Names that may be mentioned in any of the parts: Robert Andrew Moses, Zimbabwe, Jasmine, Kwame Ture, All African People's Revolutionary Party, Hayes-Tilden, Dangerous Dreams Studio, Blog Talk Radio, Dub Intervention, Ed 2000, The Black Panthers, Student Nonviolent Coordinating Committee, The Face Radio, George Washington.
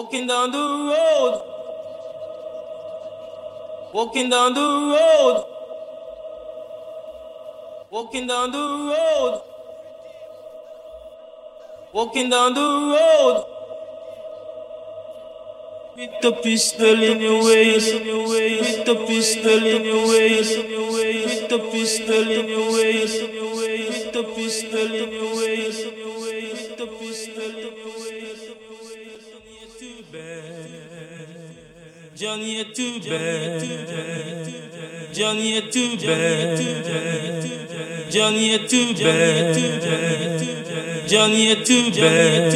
Walking down the road, walking down the road, walking down the road, walking down the road, with the pistol in your waist, with the pistol in your waist, with the pistol in your waist, with the pistol in your waist, with the pistol in your waist. Johnny ain't too bad. Johnny ain't too bad. Johnny ain't too bad. Johnny ain't too bad.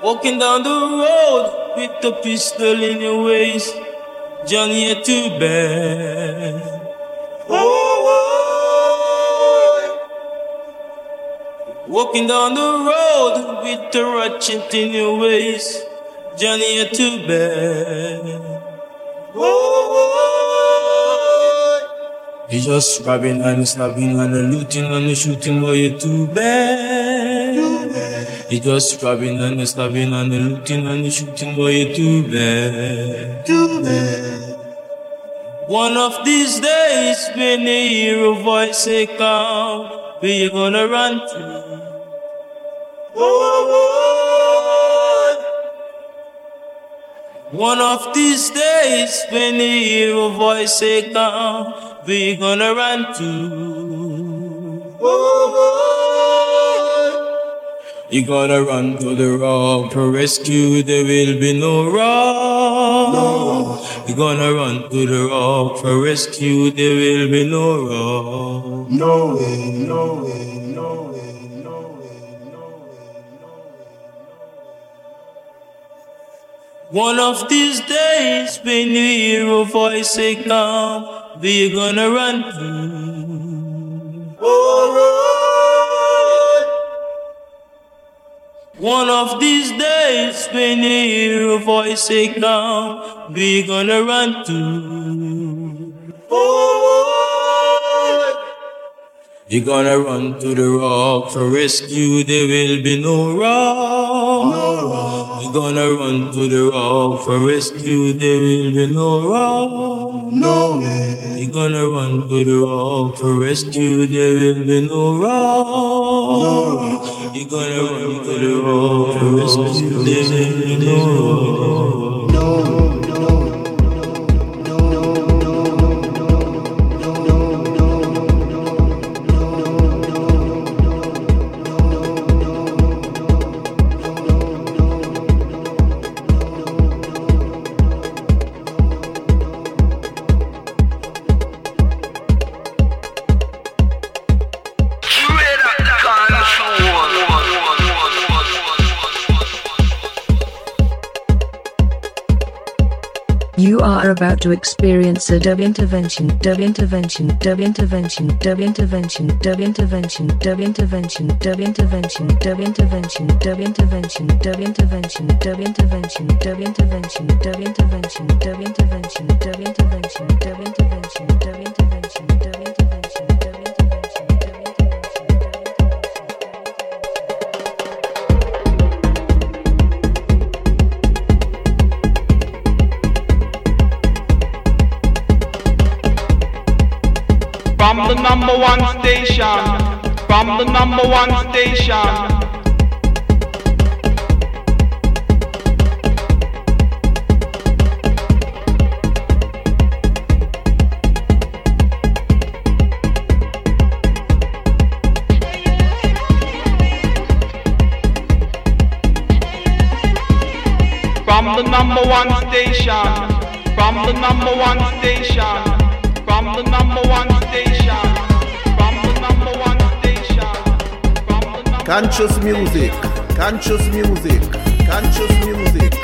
Walking down the road with the pistol in your waist, Johnny ain't too bad. Walking down the road with the ratchet in your waist, Johnny ain't too bad. You just robbing and snapping and looting and shooting, but you're too bad. You just robbing and stabbing and looting and shooting, boy, you too bad. Too bad. One of these days, when you hear a voice say come, where you gonna run to? One of these days, when you hear a voice say come, where you gonna run to? You gotta run to the rock for rescue, there will be no rock. No. You gonna run to the rock for rescue, there will be no rock. No way, no way, no way, no way, no way, no way. One of these days, when you hear a voice say come, we're gonna run to. One of these days, when you hear a voice say come, we gonna run to. You're gonna run to the rock. For rescue there will be no rock. No rock. You're gonna run to the rock. For rescue there will be no rock. No man. You're gonna run to the rock. For rescue there will be no rock. No rock. You're gonna run to the rock. For rescue there will be no rock. No rock. About to experience a dub intervention, dub intervention, dub intervention, dub intervention, dub intervention, dub intervention, dub intervention, dub intervention, dub intervention, dub intervention, dub intervention, dub intervention, dub intervention, dub intervention, dub intervention, dub intervention, dub intervention, dub intervention, dub intervention. From the number one station, from the number one station. From the number one station, from the number one station. From the number one station, from the number one station, from the number conscious one music, station. Conscious music, conscious music, conscious music.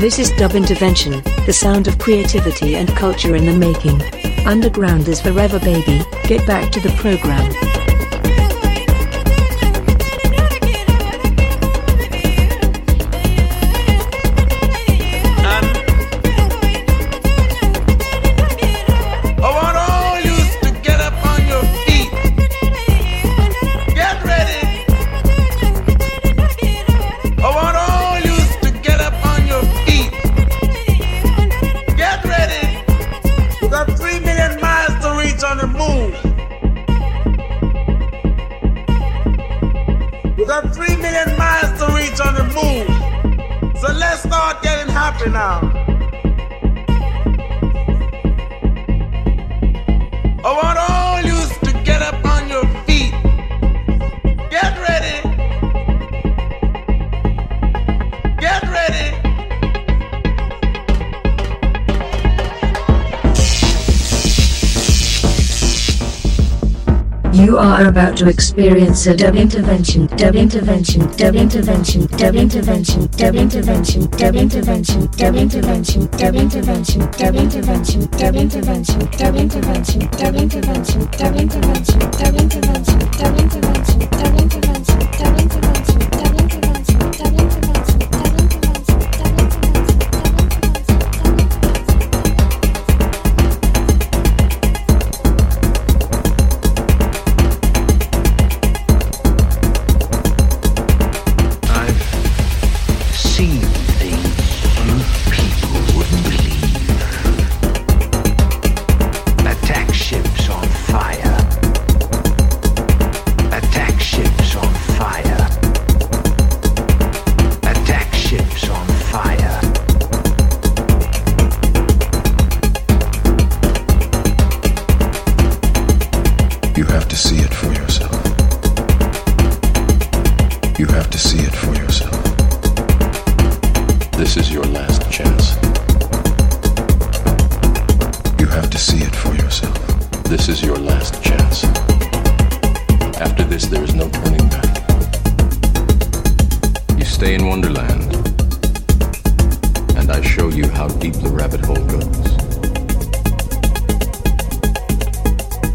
This is Dub Intervention, the sound of creativity and culture in the making. Underground is forever, baby. Get back to the program. About to experience a dub intervention, dub intervention, dub intervention, dub intervention, dub intervention, dub intervention, dub intervention, dub intervention, dub intervention, dub intervention, dub intervention, dub intervention, dub intervention, dub intervention, dub intervention, dub intervention, dub intervention, dub intervention, dub intervention.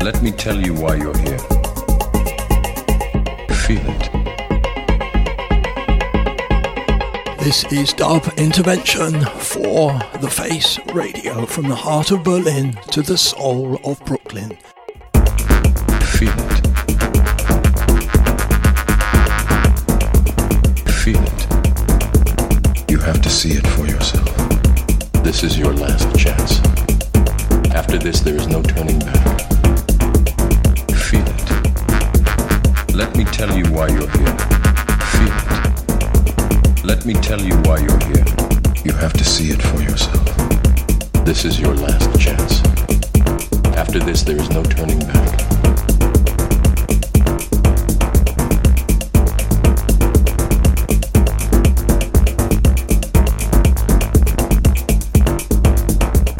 Let me tell you why you're here. Feel it. This is Dub Intervention for The Face Radio, from the heart of Berlin to the soul of Brooklyn. Feel it. Feel it. You have to see it for yourself. This is your last chance. After this, there is no turning back. Feel it. Let me tell you why you're here. Feel it. Let me tell you why you're here. You have to see it for yourself. This is your last chance. After this, there is no turning back.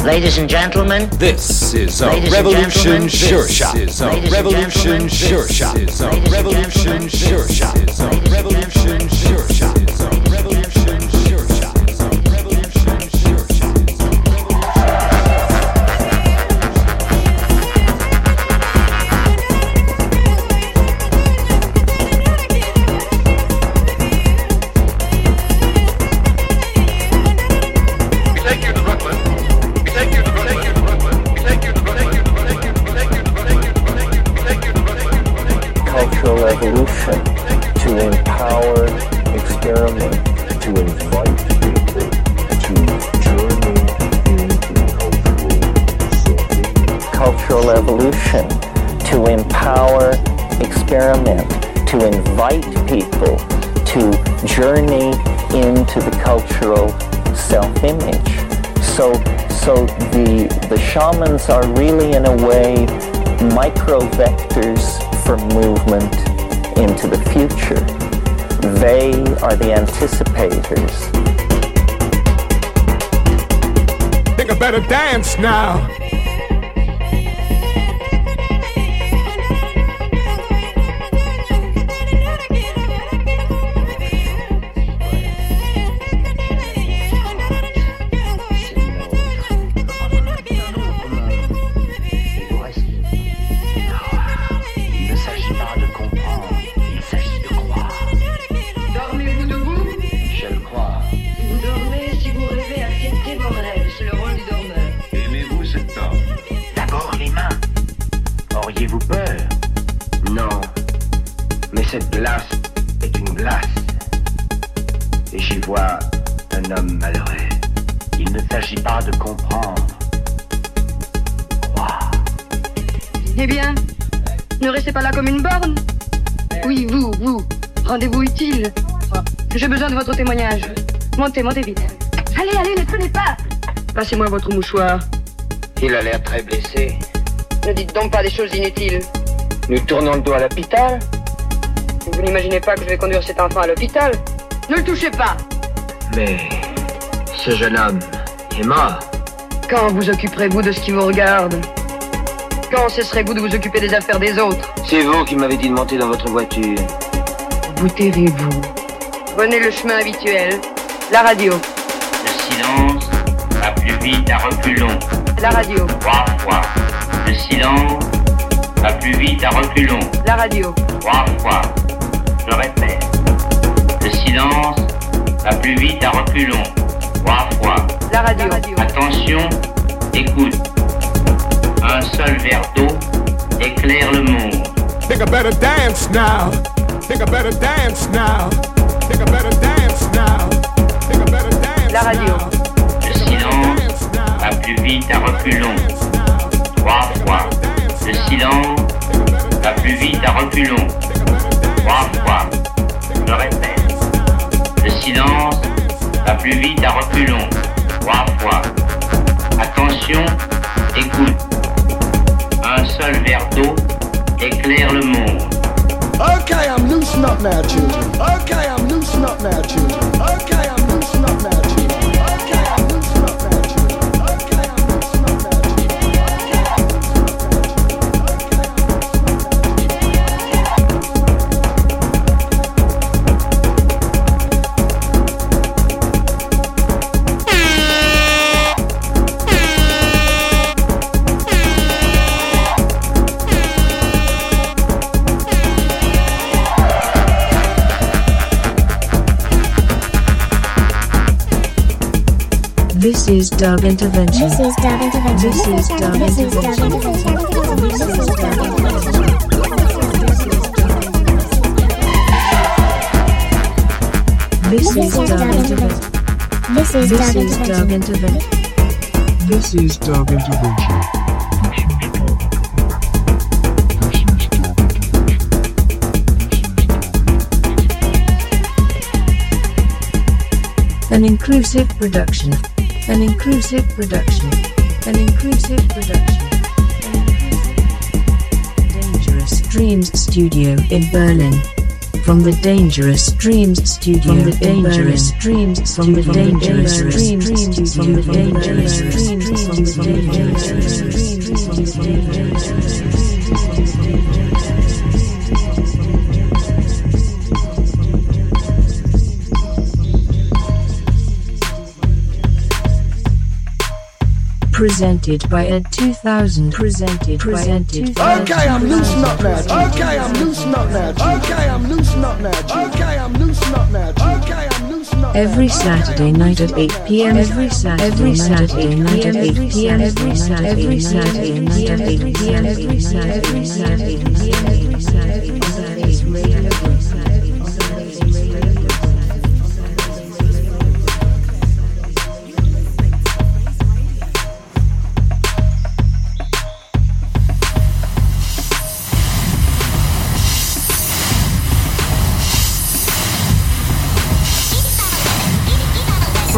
Ladies and gentlemen, this is a revolution sure shot. This is a revolution sure shot. This is a revolution sure shot. This is a revolution sure shot. This is a revolution sure shot. This is a revolution sure shot. We take you to Brooklyn. Cultural evolution, to empower experiment, to invite people to journey into cultural evolution, to empower experiment, to invite people to journey into the cultural self-image. So the shamans are really, in a way, micro vectors for movement into the future. They are the anticipators. Think I better dance now. Votre témoignage. Montez vite. Allez, ne traînez pas. Passez-moi votre mouchoir. Il a l'air très blessé. Ne dites donc pas des choses inutiles. Nous tournons le dos à l'hôpital. Vous n'imaginez pas que je vais conduire cet enfant à l'hôpital. Ne le touchez pas. Mais ce jeune homme est mort. Quand vous occuperez-vous de ce qui vous regarde? Quand cesserez-vous de vous occuper des affaires des autres? C'est vous qui m'avez dit de monter dans votre voiture. Vous tairez-vous. Prenez le chemin habituel, la radio. Le silence va plus vite à reculons. La radio. 3 fois. Le silence va plus vite à reculons. La radio. 3 fois. Je répète. Le silence va plus vite à reculons. 3 fois. La radio. Attention, écoute. Un seul verre d'eau éclaire le monde. Think I better dance now. Think I better dance now. Think I better dance now. Think I better dance now. La radio. Le silence va plus vite à reculons. 3 fois. Le silence va plus vite à reculons. 3 fois. Je répète. Le silence va plus vite à reculons. 3 fois. Attention, écoute. Un seul verre d'eau éclaire le monde. Okay, I'm loosening up now, children. Okay, I'm loosening up now, children. Okay, I'm loosening up now, children. Okay, I'm loosening up now, children. Okay, I'm loosening up now, children. Okay, I'm loosening up now, children. This is Dub Intervention. This is Dub Intervention. This is Dub Intervention. This is Dub Intervention. This is Dub Intervention. This is Dub Intervention. This is Dub Intervention. An inclusive production. An inclusive production. An inclusive production. Dangerous Dreams Studio in Berlin. From the Dangerous Dreams Studio, from the Dangerous Dreams, from the Dangerous Dreams, from the Dangerous Dreams, from the Dangerous Dreams, from the Dangerous Dreams. Presented by Ed 2000. Okay, I'm loosening up now. Every Saturday night at 8 p.m. Every Saturday night at 8 p.m.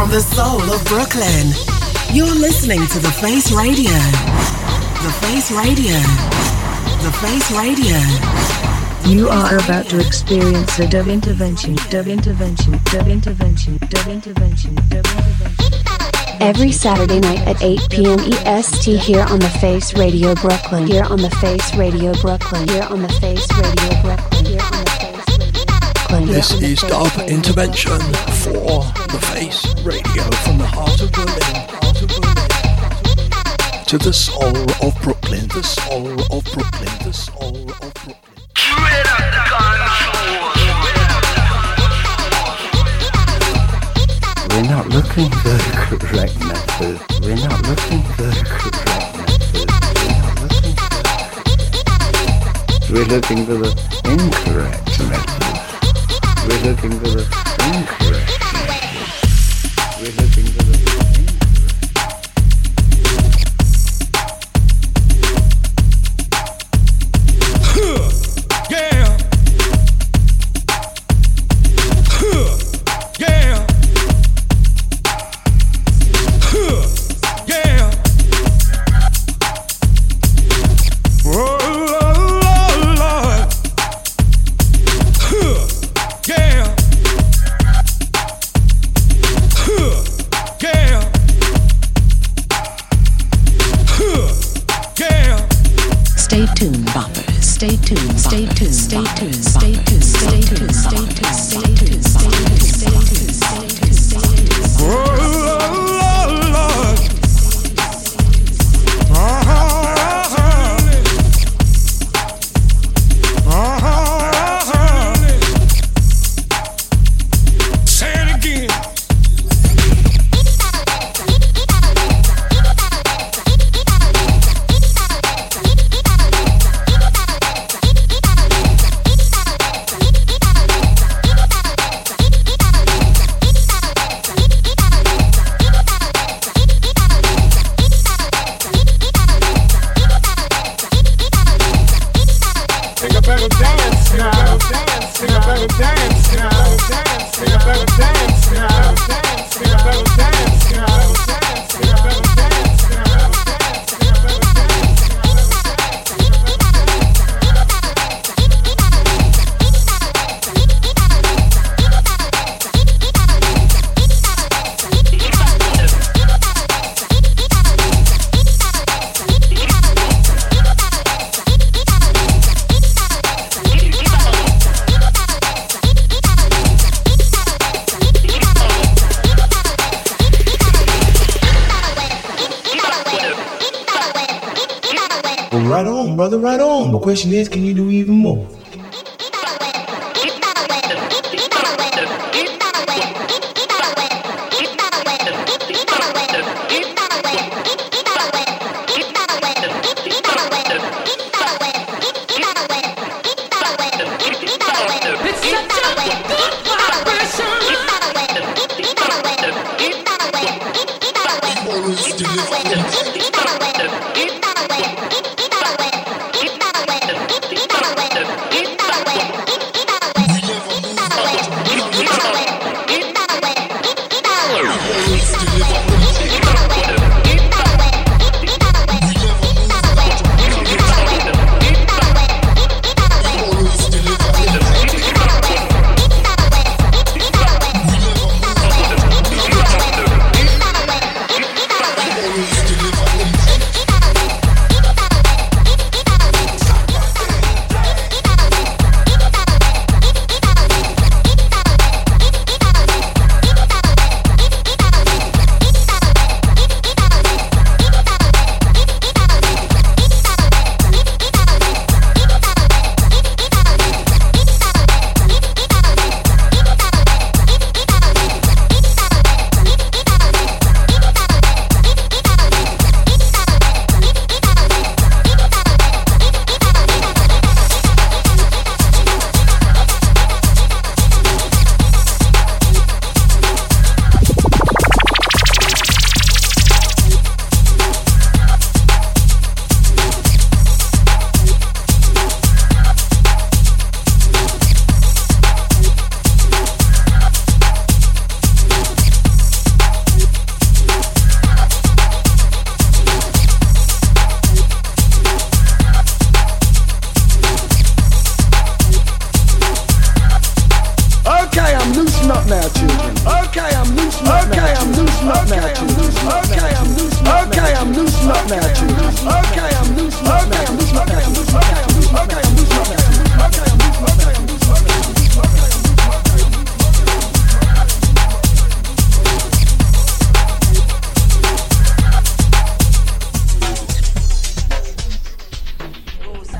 The soul of Brooklyn. You're listening to The Face Radio. The Face Radio. The Face Radio. You are about to experience a Dub Intervention. Dub Intervention. Dub Intervention. Dub Intervention. Dub Intervention. Every Saturday night at 8 p.m. EST here on The Face Radio Brooklyn. This is Dub Intervention for The Face Radio, from the heart of Berlin to the soul of Brooklyn. We're not looking for the correct method. We're looking for the incorrect method. Right on. The question is, can you do even more?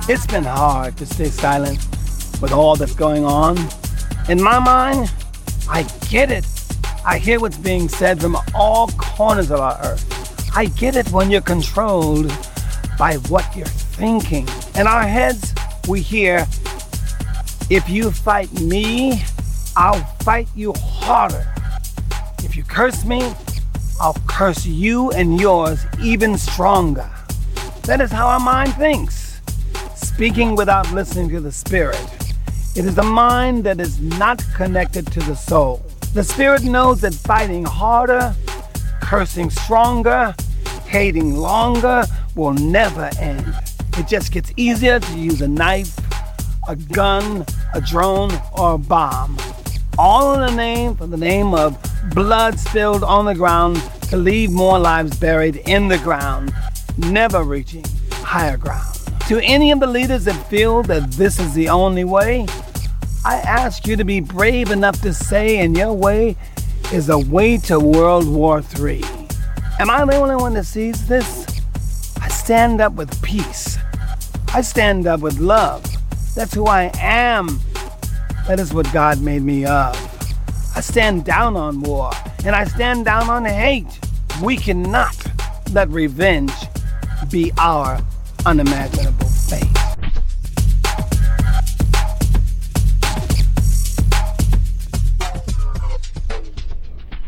It's been hard to stay silent with all that's going on. In my mind, I get it. I hear what's being said from all corners of our earth. I get it when you're controlled by what you're thinking. In our heads, we hear, if you fight me, I'll fight you harder. If you curse me, I'll curse you and yours even stronger. That is how our mind thinks. Speaking without listening to the spirit. It is the mind that is not connected to the soul. The spirit knows that fighting harder, cursing stronger, hating longer will never end. It just gets easier to use a knife, a gun, a drone, or a bomb. All in the name of blood spilled on the ground to leave more lives buried in the ground, never reaching higher ground. To any of the leaders that feel that this is the only way, I ask you to be brave enough to say, and your way is the way to World War III. Am I the only one that sees this? I stand up with peace. I stand up with love. That's who I am. That is what God made me of. I stand down on war, and I stand down on hate. We cannot let revenge be our unimaginable fate.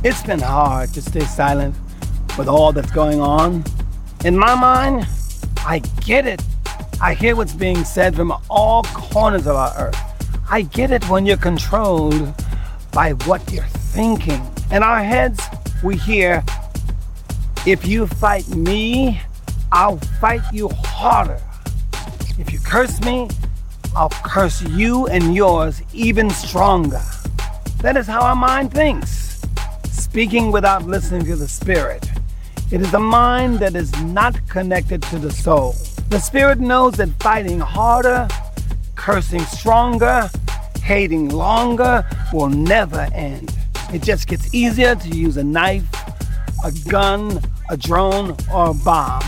It's been hard to stay silent with all that's going on. In my mind, I get it. I hear what's being said from all corners of our earth. I get it when you're controlled by what you're thinking. In our heads, we hear, if you fight me, I'll fight you harder. If you curse me, I'll curse you and yours even stronger. That is how our mind thinks. Speaking without listening to the spirit. It is the mind that is not connected to the soul. The spirit knows that fighting harder, cursing stronger, hating longer will never end. It just gets easier to use a knife, a gun, a drone, or a bomb.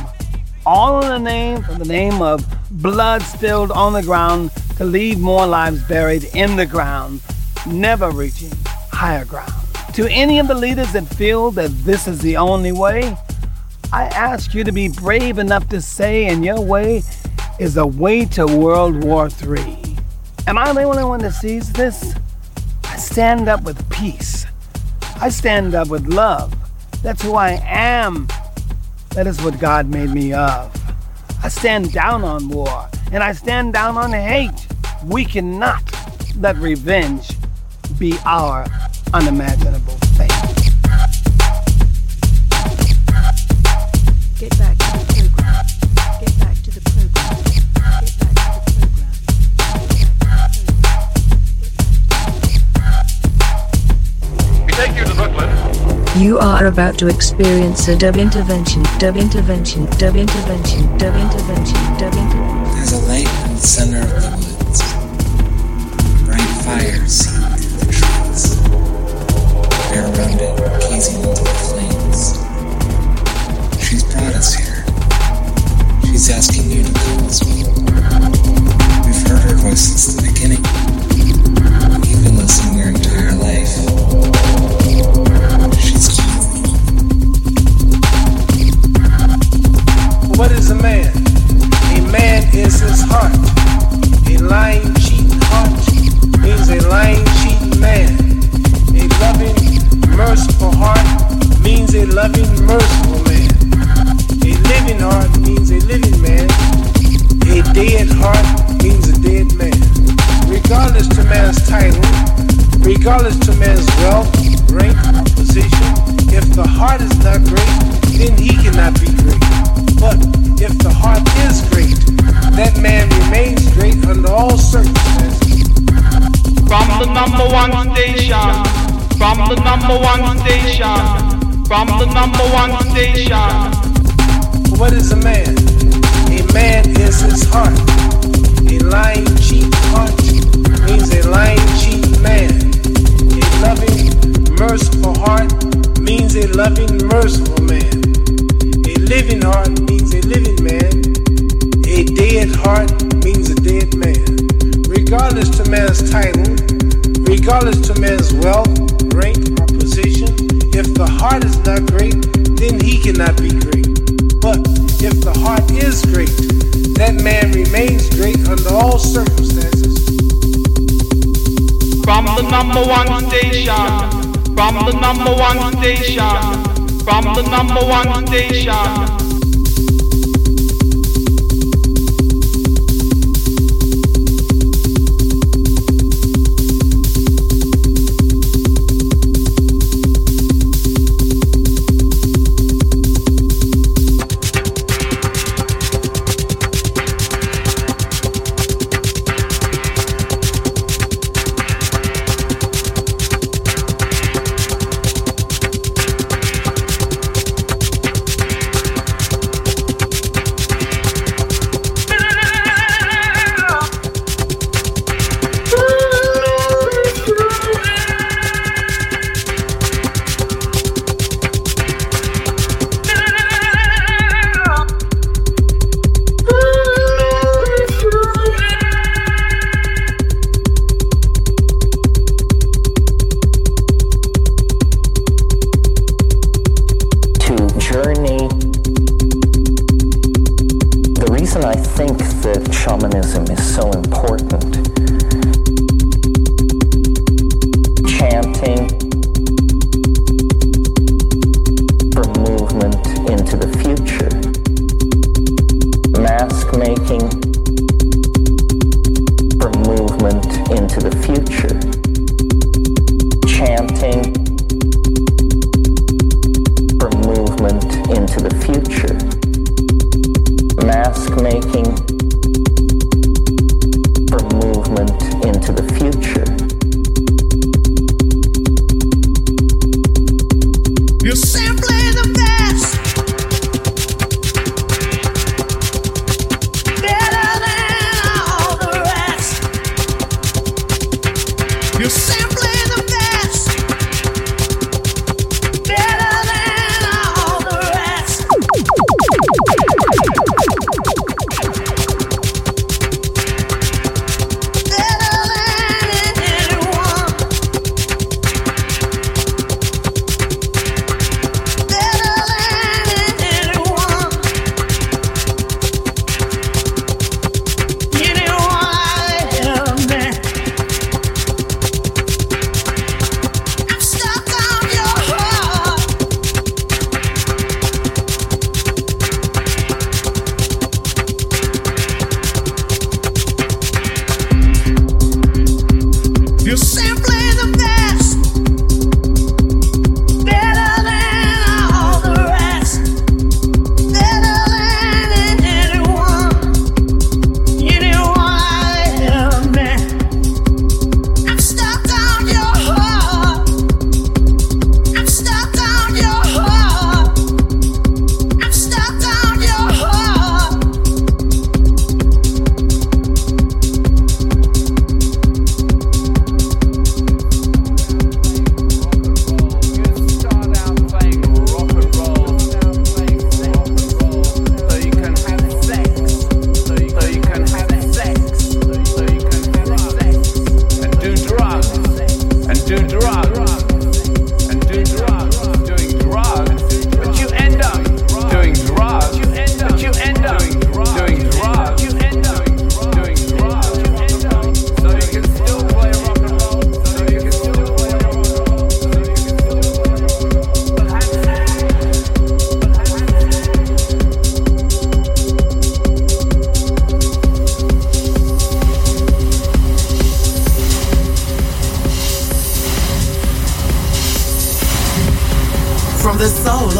All in the name of blood spilled on the ground to leave more lives buried in the ground, never reaching higher ground. To any of the leaders that feel that this is the only way, I ask you to be brave enough to say, and your way is the way to World War III. Am I the only one that sees this? I stand up with peace. I stand up with love. That's who I am. That is what God made me of. I stand down on war, and I stand down on hate. We cannot let revenge be our unimaginable fate. Get back to the program. Get back to the program. Get back to the program. We take you to Brooklyn. You are about to experience a dub intervention. Dub intervention. Dub intervention. Dub intervention. Dub intervention. There's a light in the center of the woods. Bright fire seen through the trees. Bear around it, gazing into the flames. She's brought us here. She's asking you to come as well. We've heard her voice since the beginning. We've been listening your entire life. She's calling. What is a man? A man is his heart. A lying, cheating heart means a lying, cheating man. A loving, merciful heart means a loving, merciful man. A living heart means a living man. A dead heart means a dead man. Regardless to man's title, regardless to man's wealth, rank, position, if the heart is not great, then he cannot be great. But if the heart is great, that man remains great under all circumstances. From the number one station, from the number one station, from the number one station. What is a man? A man is his heart. A lying, cheating heart means a lying, cheating man. A loving, merciful heart means a loving, merciful man. A living heart means a living man. A dead heart means a dead man. Regardless to man's title, regardless to man's wealth, rank, or position, if the heart is not great, then he cannot be great. But if the heart is great, that man remains great under all circumstances. From the number one station, from the number one station, from the number one station.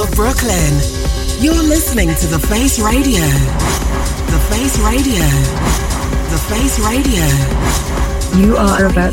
of Brooklyn. You're listening to The Face Radio. The Face Radio. The Face Radio. You are about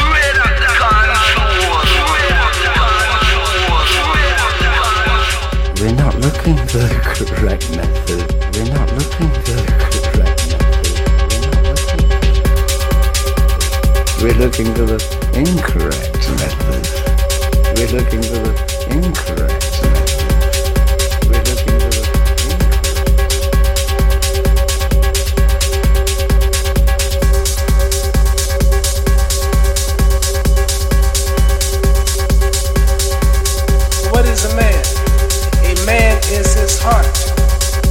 We're not looking for the correct method. We're not looking for the correct method. We're looking for the incorrect method. We're looking for the incorrect method. Heart.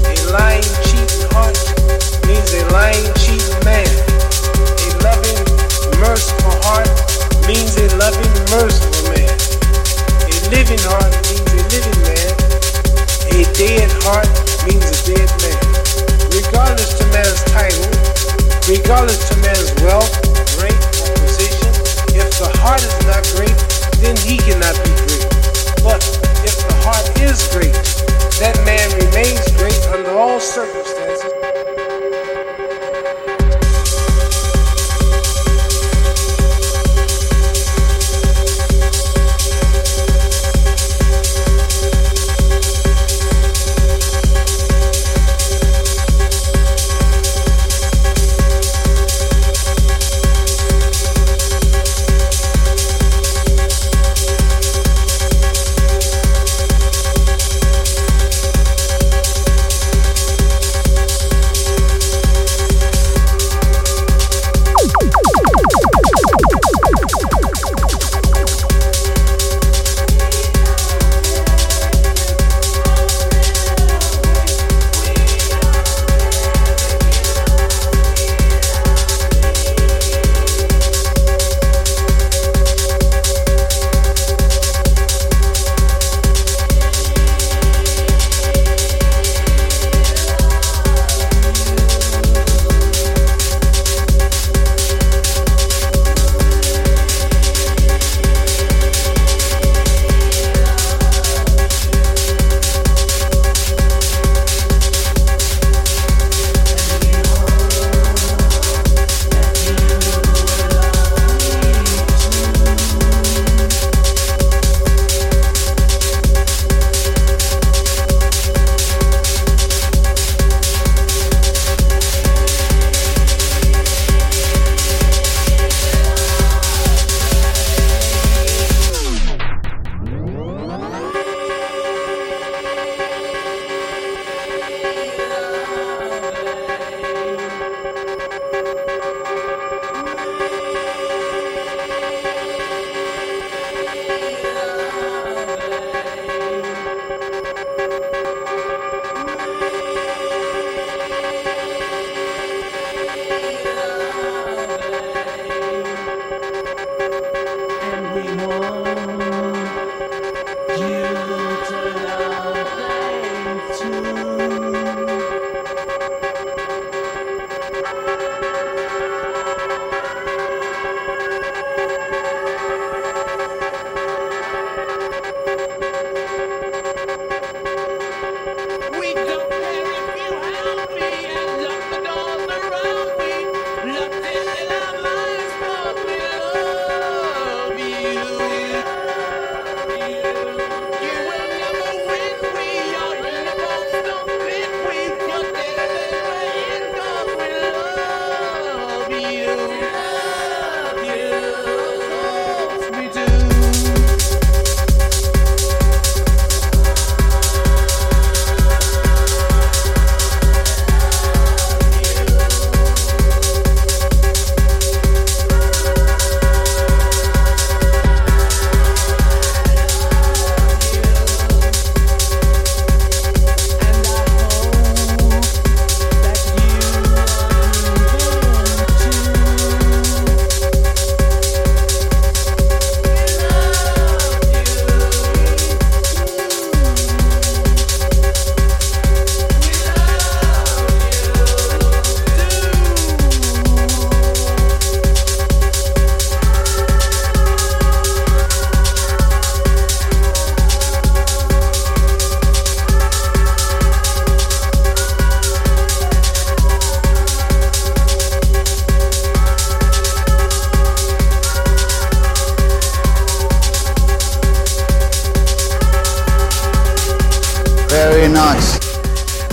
A lying, cheating heart means a lying, cheating man. A loving, merciful heart means a loving, merciful man. A living heart means a living man. A dead heart means a dead man. Regardless to man's title, regardless to man's wealth, rank, or position, if the heart is not great, then he cannot be great. But if the heart is great, that man remains great under all circumstances.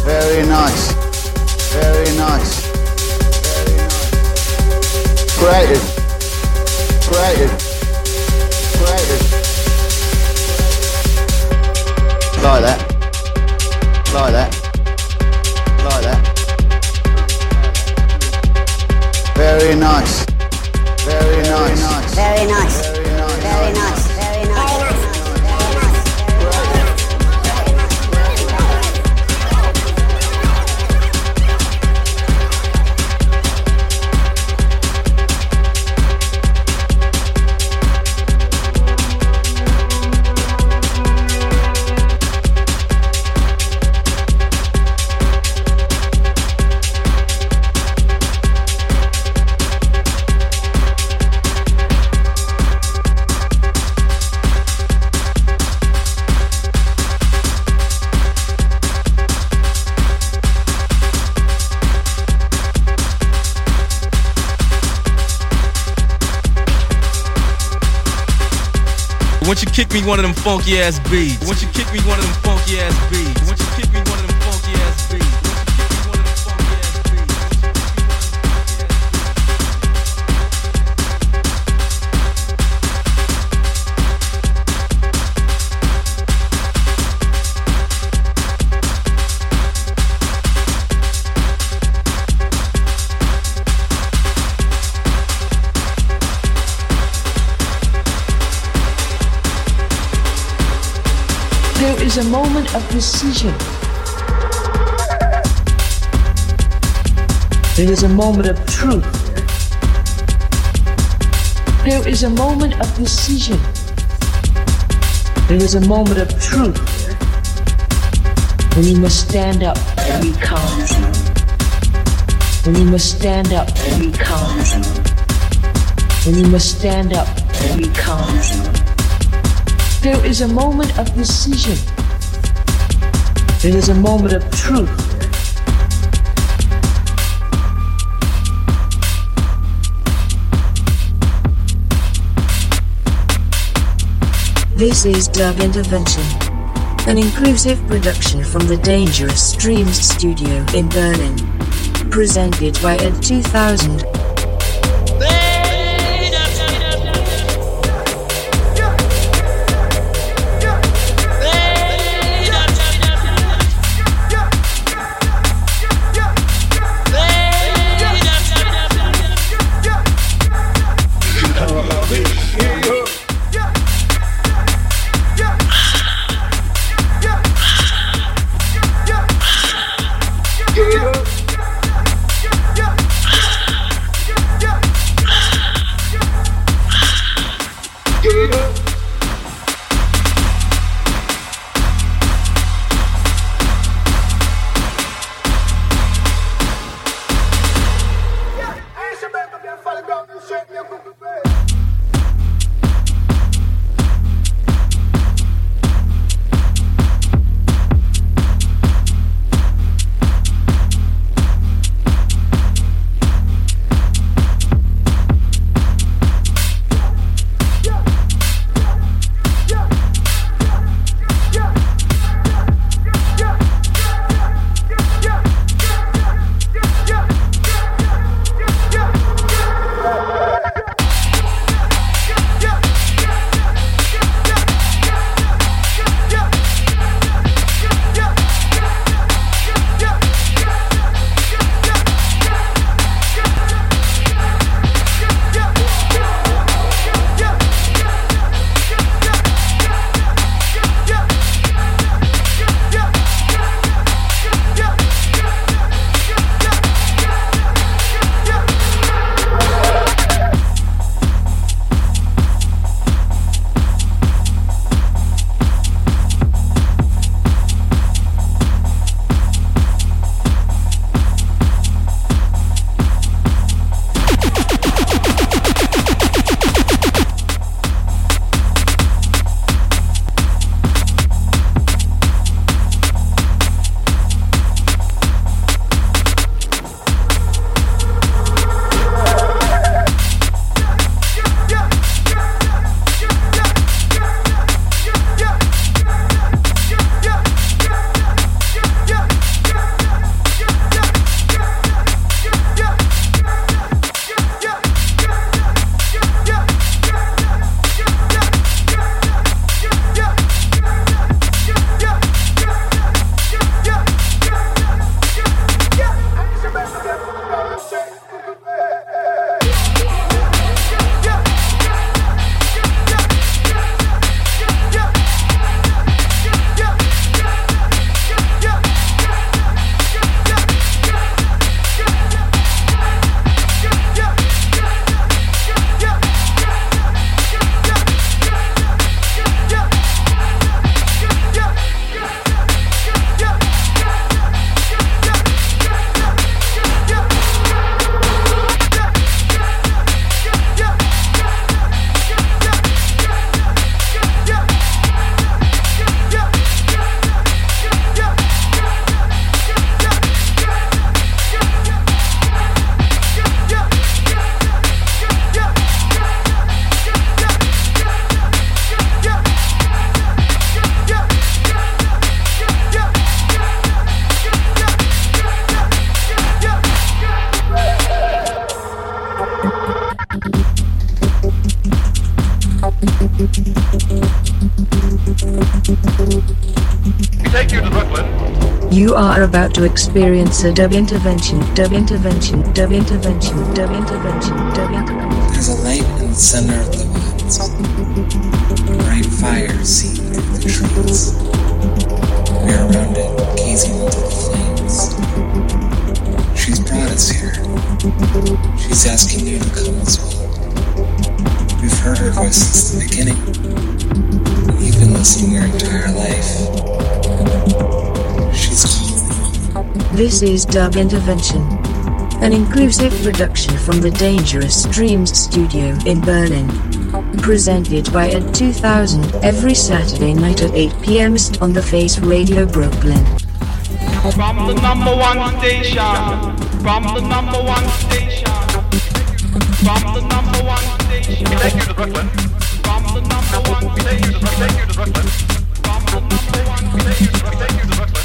Very nice. Very nice. Creative. Creative. Creative. Like that. Like that. Like that. Very nice. Very nice. Very nice. Very nice. Very nice. Once you kick me one of them funky ass beats. Once you kick me one of them funky ass beats. Once you kick me one of them funky ass beats. Once you kick me one of them funky ass beats. There is a moment of decision. There is a moment of truth. There is a moment of decision. There is a moment of truth. When you must stand up and be calm. When you must stand up and be calm. When you must stand up and be calm. There is a moment of decision. There is a moment of truth. This is Dub Intervention, an inclusive production from the Dangerous Dreams Studio in Berlin, presented by Ed 2000. You are about to experience a dub intervention, dub intervention, dub intervention, dub intervention, dub intervention. There's a light in the center of the woods. A bright fire seen through the trees. We are around it, gazing into the flames. She's brought us here. She's asking you to come as well. We've heard her voice since the beginning. You've been listening your entire life. This is Dub Intervention, an inclusive production from the Dangerous Dreams Studio in Berlin. Presented by Ed 2000 every Saturday night at 8 p.m. on The Face Radio Brooklyn. From the number one station, from the number one station, from the number one station. We take you to Brooklyn. From the number one station. We take you to Brooklyn. From the number one station. We take you to Brooklyn.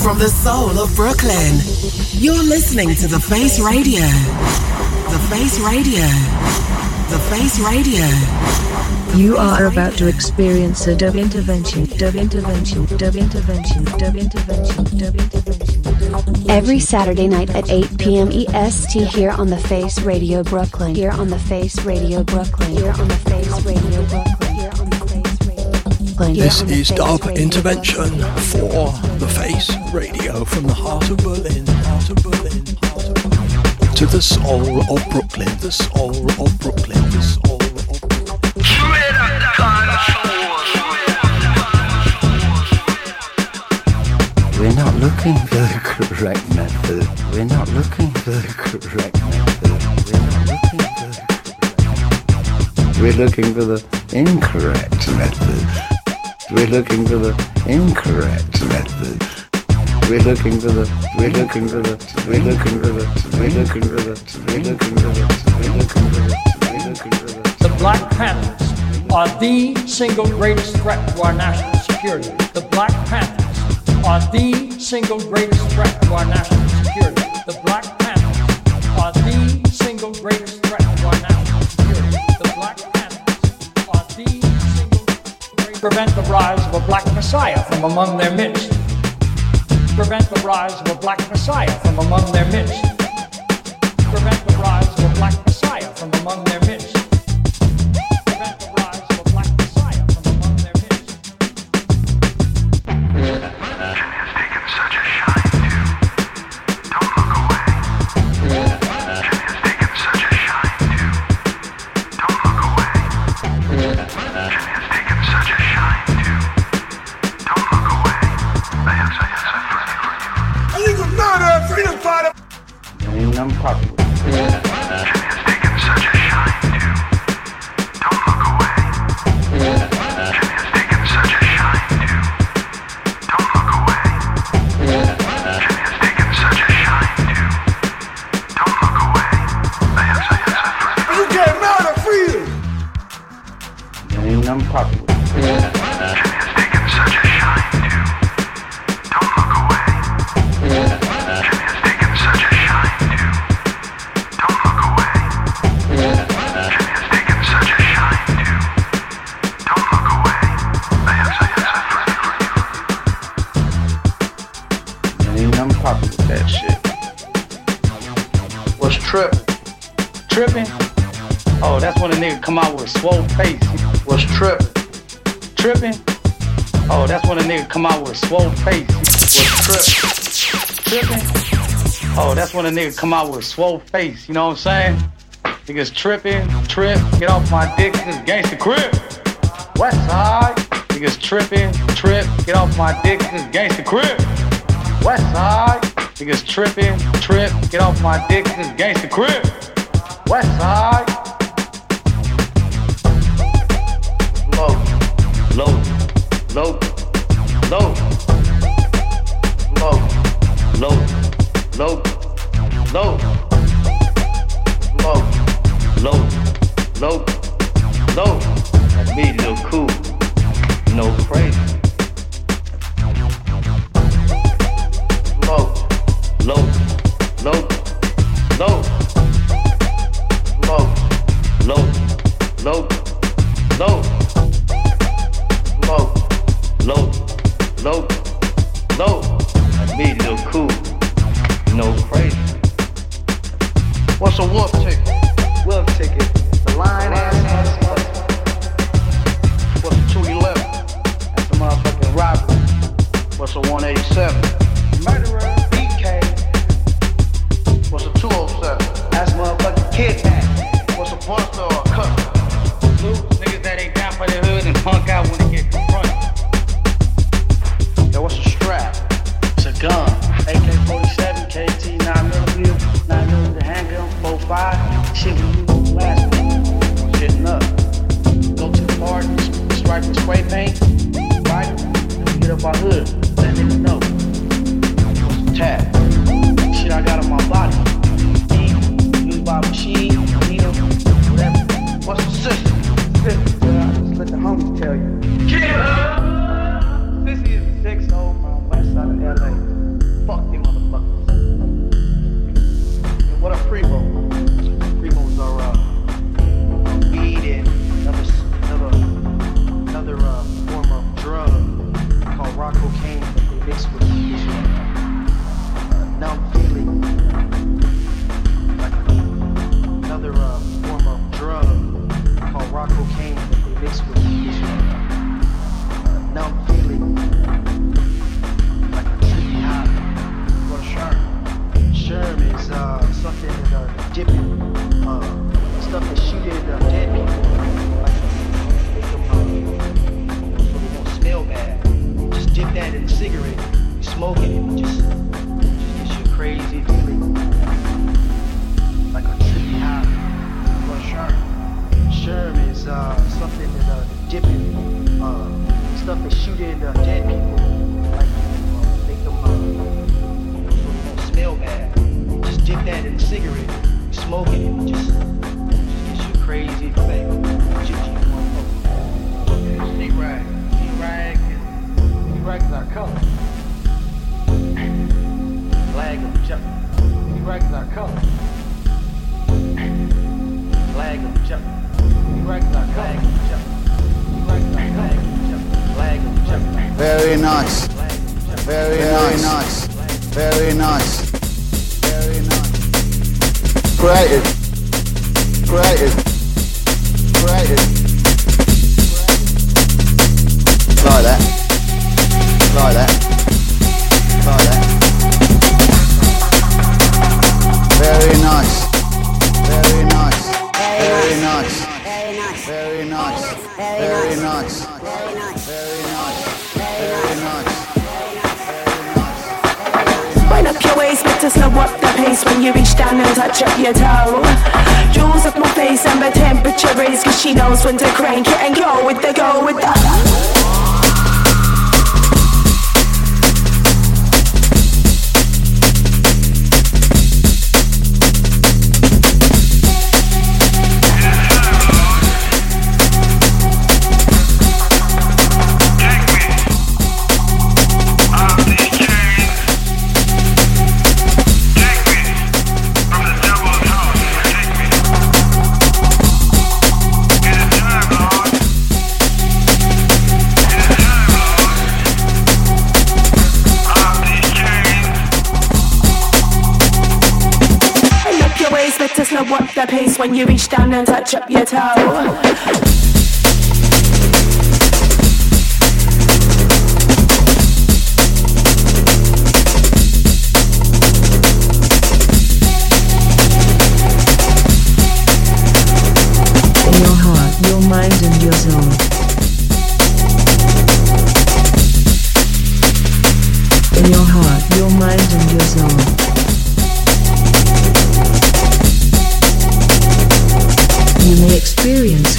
From the soul of Brooklyn, you're listening to The Face Radio. The Face Radio. The Face Radio. You are about to experience a dub intervention, dub intervention, dub intervention, dub intervention, dub intervention. Every Saturday night at 8 p.m. EST here on The Face Radio Brooklyn. Here on The Face Radio Brooklyn. Here on The Face Radio Brooklyn. This is Dub Intervention for The Face Radio from the heart of Berlin, heart of Berlin, heart of Berlin, to the soul of Brooklyn, the soul of Brooklyn, the soul of Brooklyn. We're not looking for the correct method. We're not looking for the correct method. We're not looking for the correct method. We're looking for the incorrect method. We're looking for the incorrect method. We're looking for the, we're looking for the, we're looking for the, we're looking for the, we're looking for the, we're looking for the, we're looking for the. The Black Panthers are the single greatest threat to our national security. The Black Panthers are the single greatest threat to our national security. The Black Panthers are the single greatest threat to our national security. The Black Panthers are the prevent the rise of a black messiah from among their midst. Prevent the rise of a black messiah from among their midst. Prevent the rise of a black messiah from among their midst. Prevent the rise of a black messiah from among their midst. Nation has taken such a shine to. Don't look away. Nation has taken such a shine to. Don't look away. Nation has taken such a shine to. unpopular. Has taken such a shine to. Don't look away. Has taken such a shine to. Don't look away. Has taken such a shine to. Don't look away. I have. You get out of freedom. Million unpopular. Has taken such a shine to. Don't look away. Has taken such a shine to. Don't look away. Has taken such a shine to. Don't look away. I have. Million unpopular with that shit. What's tripping? Tripping? Oh, that's when a nigga come out with a swole face. What's tripping? Tripping? Oh, that's when a nigga come out with a swole face. What's tripping? Tripping? Oh, that's when a nigga come out with a swole face. You know what I'm saying? Niggas tripping, trip, get off my dick, this gangsta crib. Westside. Niggas tripping, trip, get off my dick, this gangsta crib. Westside. Niggas tripping, trip, get off my dick, this gangsta crib. Westside. Low. That's me, Lil Cool. No crazy. Low. That's me, Lil Cool. No crazy. What's a wolf ticket? Wolf ticket. The line ass. What's a 211? That's the motherfucking robbery. What's a 187? Murderer. BK. What's a 207? That's motherfucking kidnap. What's a buster or a cutter? Loose niggas that ain't down for the hood and punk out when they get confronted. What's a strap? It's a gun. AK-47, KT, 9mm, 9mm, handgun, 4.5. Shit we used last week. Shitting up. Go to the bar, strike with spray paint, right? Get up our hood, let niggas know. What's a tap? Shit I got on my body. Used by machine, needle, whatever. What's a system? I just let the homies tell you. Killer! Six old on west side of LA. Fuck them motherfuckers. And what a freebo. Freebos are weed and another form of drug called rock cocaine that they mix with numb feeling. Another form of drug called rock cocaine that they mix with numb feeling. Sherm is something that dipping stuff that shooted dead people, like make them so they don't smell bad. Just dip that in a cigarette, you smoke it and just get you crazy feeling like a trippy high. Or sherm. Sherm is something that dipping stuff that shooted dead people, like make them so they don't smell bad. Dip that in a cigarette, smoke it, and just get you crazy thing. G-Rag. G-Rag is our color. Flag of jumping. G-Rag is our color. Flag of jumping. G-Rag is our color. G-Rag is our color. Flag of jumping. Very nice. Very nice. Very nice. Creative. Like that. Very nice. Wind up your waist, to slow up the pace when you reach down and touch up your toe. Jewels up my face and my temperature raise, cause she knows when to crank it and go with the... What's the pace when you reach down and touch up your toe?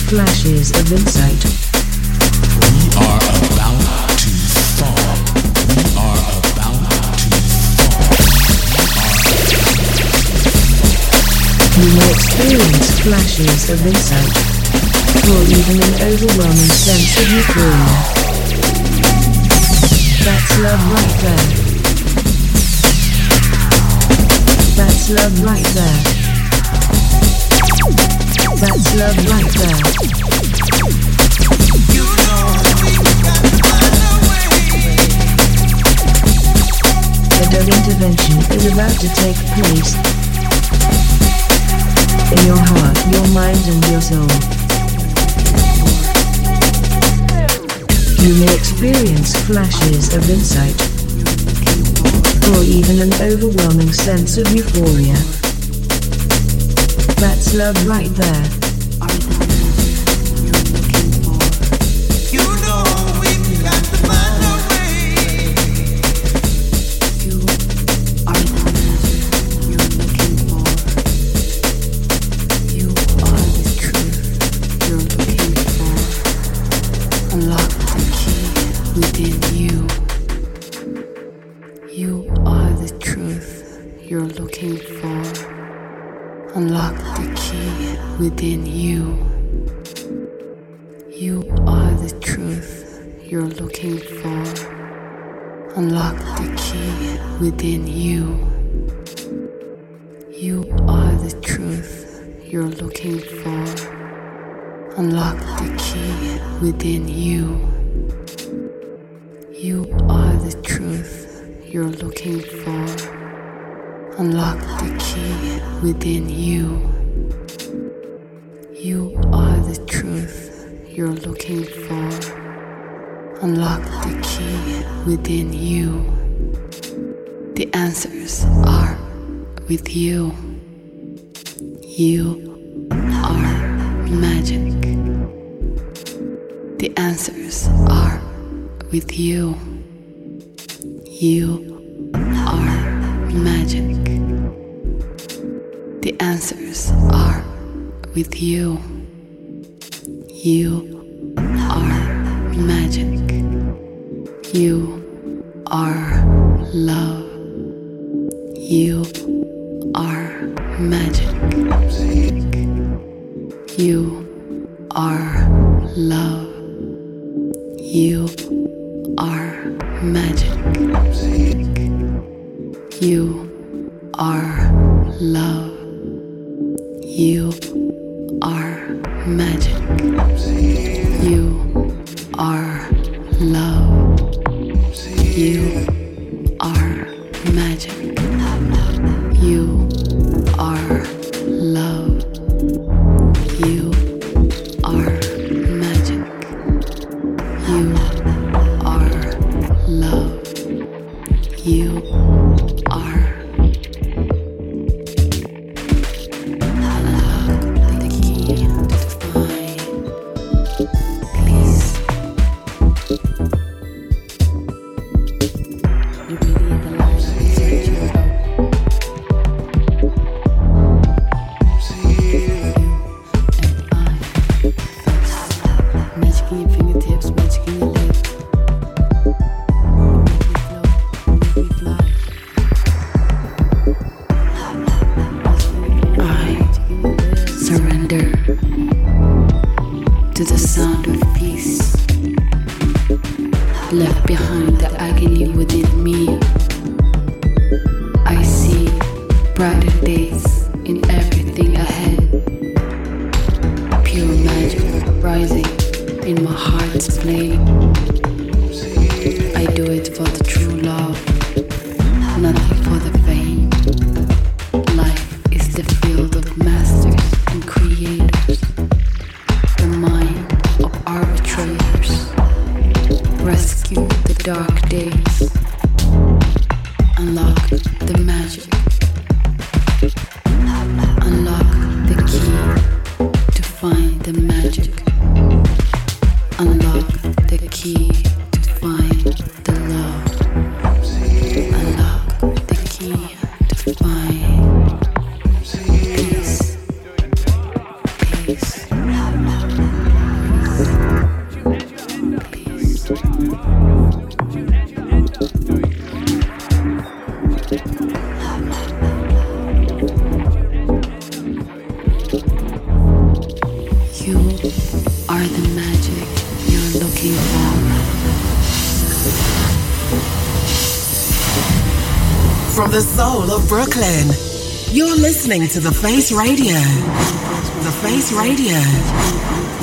Flashes of insight. We are about to fall. We are about to fall. You may experience flashes of insight, or even an overwhelming sense of euphoria. That's love right there. That's love right there. That's love right there. You know we got to find a way. The Dub Intervention is about to take place. In your heart, your mind and your soul. You may experience flashes of insight, or even an overwhelming sense of euphoria. That's love right there. You know we've got to find a way. You are the magic you're looking for. You are the truth you're looking for. Unlock the key within you. You are the truth you're looking for. Unlock the key within you. You are the truth you're looking for. Unlock the key within you. You are the truth you're looking for. Unlock the key within you. You are the truth you're looking for. Unlock the key within you. You are the truth you're looking for. Unlock the key within you. The answers are with you. You are magic. The answers are with you. You are magic. The answers are with you. You are magic. You are love. You are magic. You are love. You are magic. You are love. You are magic. You are love. You are magic. You are love. You are magic. You are love. You are. behind the agony within me. I see brighter days in everything ahead. Pure magic rising in my heart's flame. I do it for the true love, nothing for the fame. Life is the field of masters and creators, the mind of arbitrators. Rescue the dark days, unlock the magic, unlock the key to find the magic, unlock the key to find the love, unlock the key to find peace, peace. From the soul of Brooklyn, you're listening to The Face Radio. The Face Radio.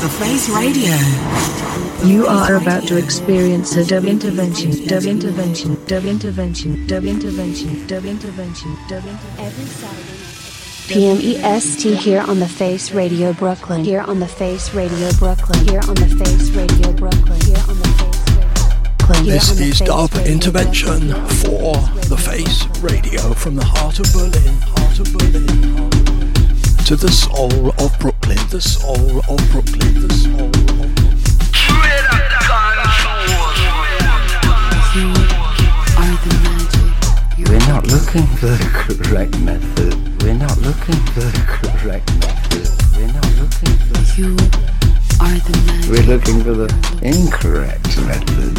The Face Radio. You are about to experience a dub intervention. Dub intervention. Dub intervention. Dub intervention. Dub intervention. Dub intervention. Every Saturday, PMEST here on The Face Radio Brooklyn. Here on The Face Radio Brooklyn. Here on The Face Radio Brooklyn. Here on The Face. This is Dub Intervention for The Face Radio, from the heart of Berlin, to the soul of Brooklyn, the soul of Brooklyn. You are the magic. We're not looking for the correct method. We're not looking for the correct method. We're not looking for you are the magic. We're looking for the incorrect method.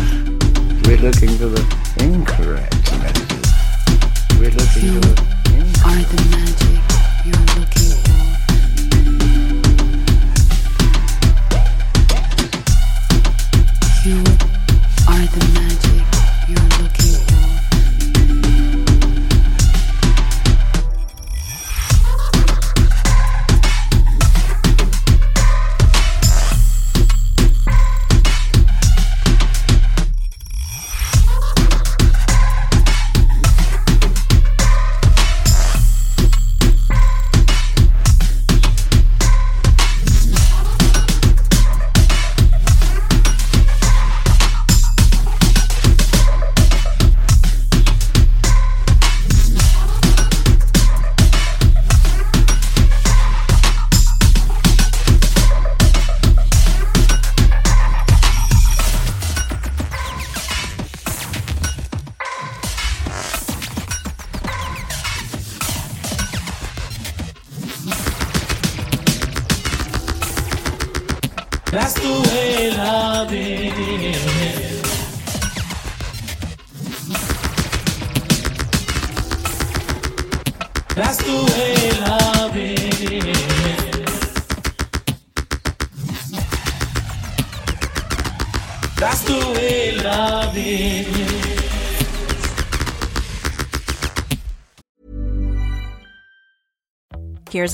We're looking for the incorrect method. We're looking you for the incorrect. You are the magic you're looking for. You are the magic you're looking Here's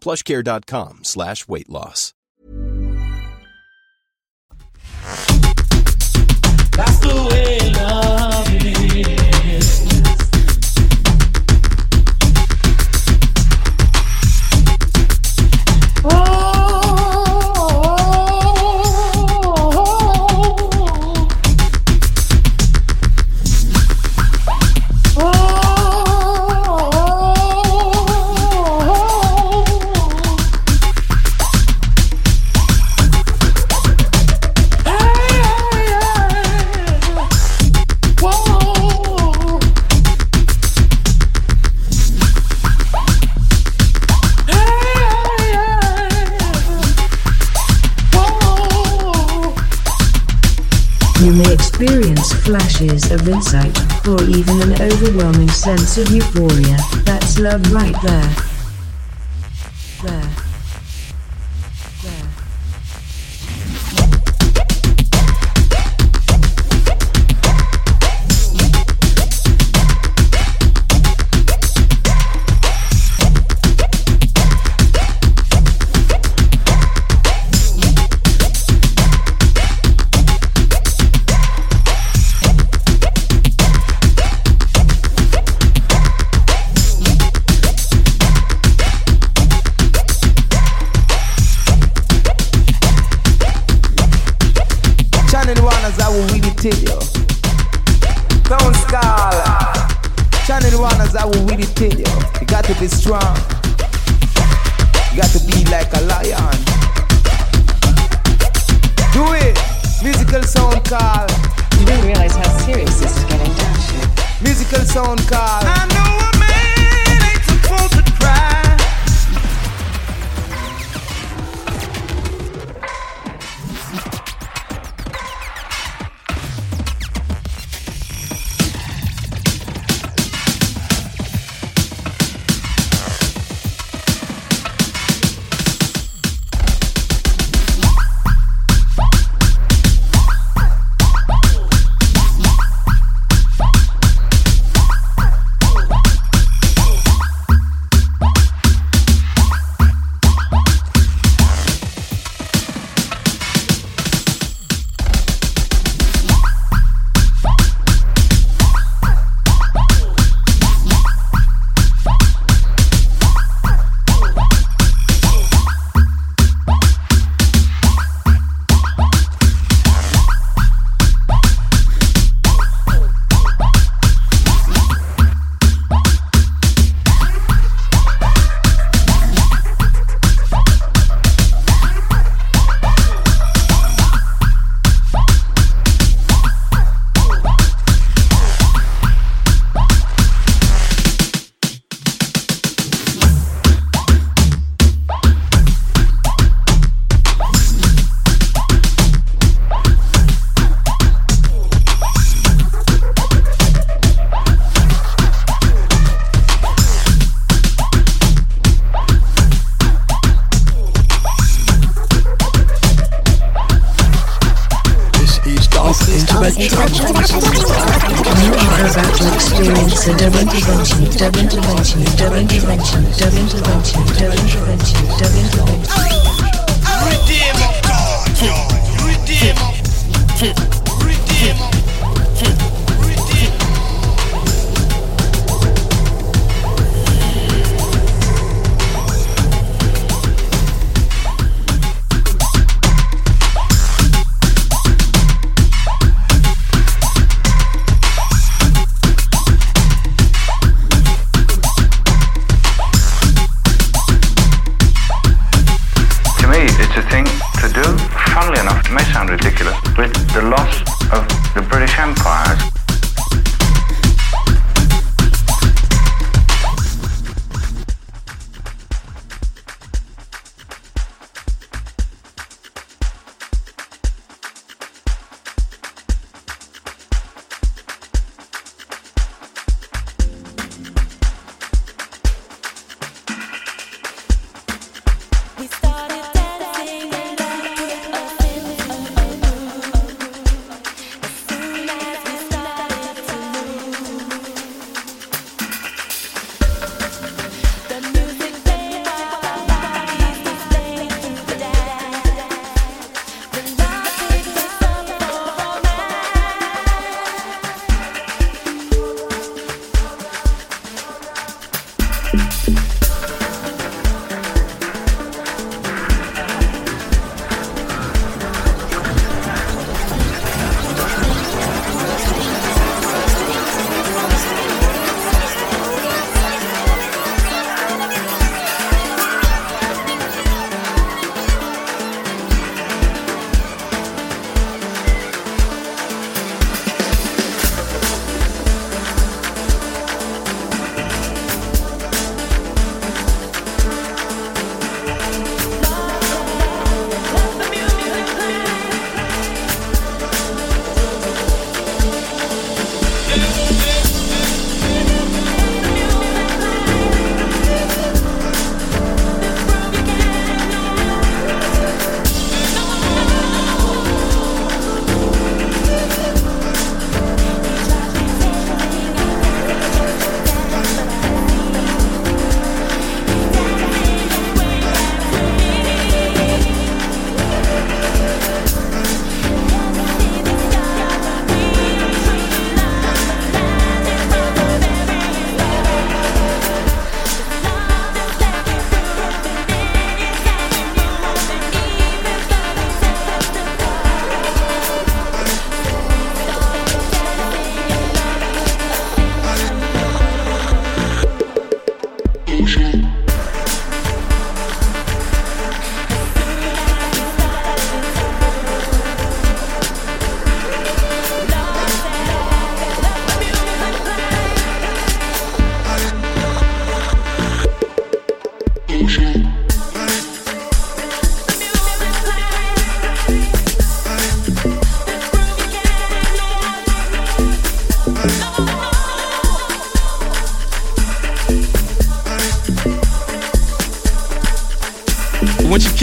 PlushCare.com/weight loss. That's the way love is. flashes of insight, or even an overwhelming sense of euphoria. That's love right there.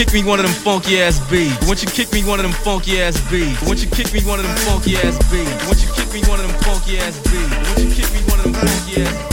kick me one of them funky ass beats. Once you kick me one of them funky ass beats. Once you kick me one of them funky ass beats. Once you kick me one of them funky ass beats. Once you kick me one of them funky ass beats.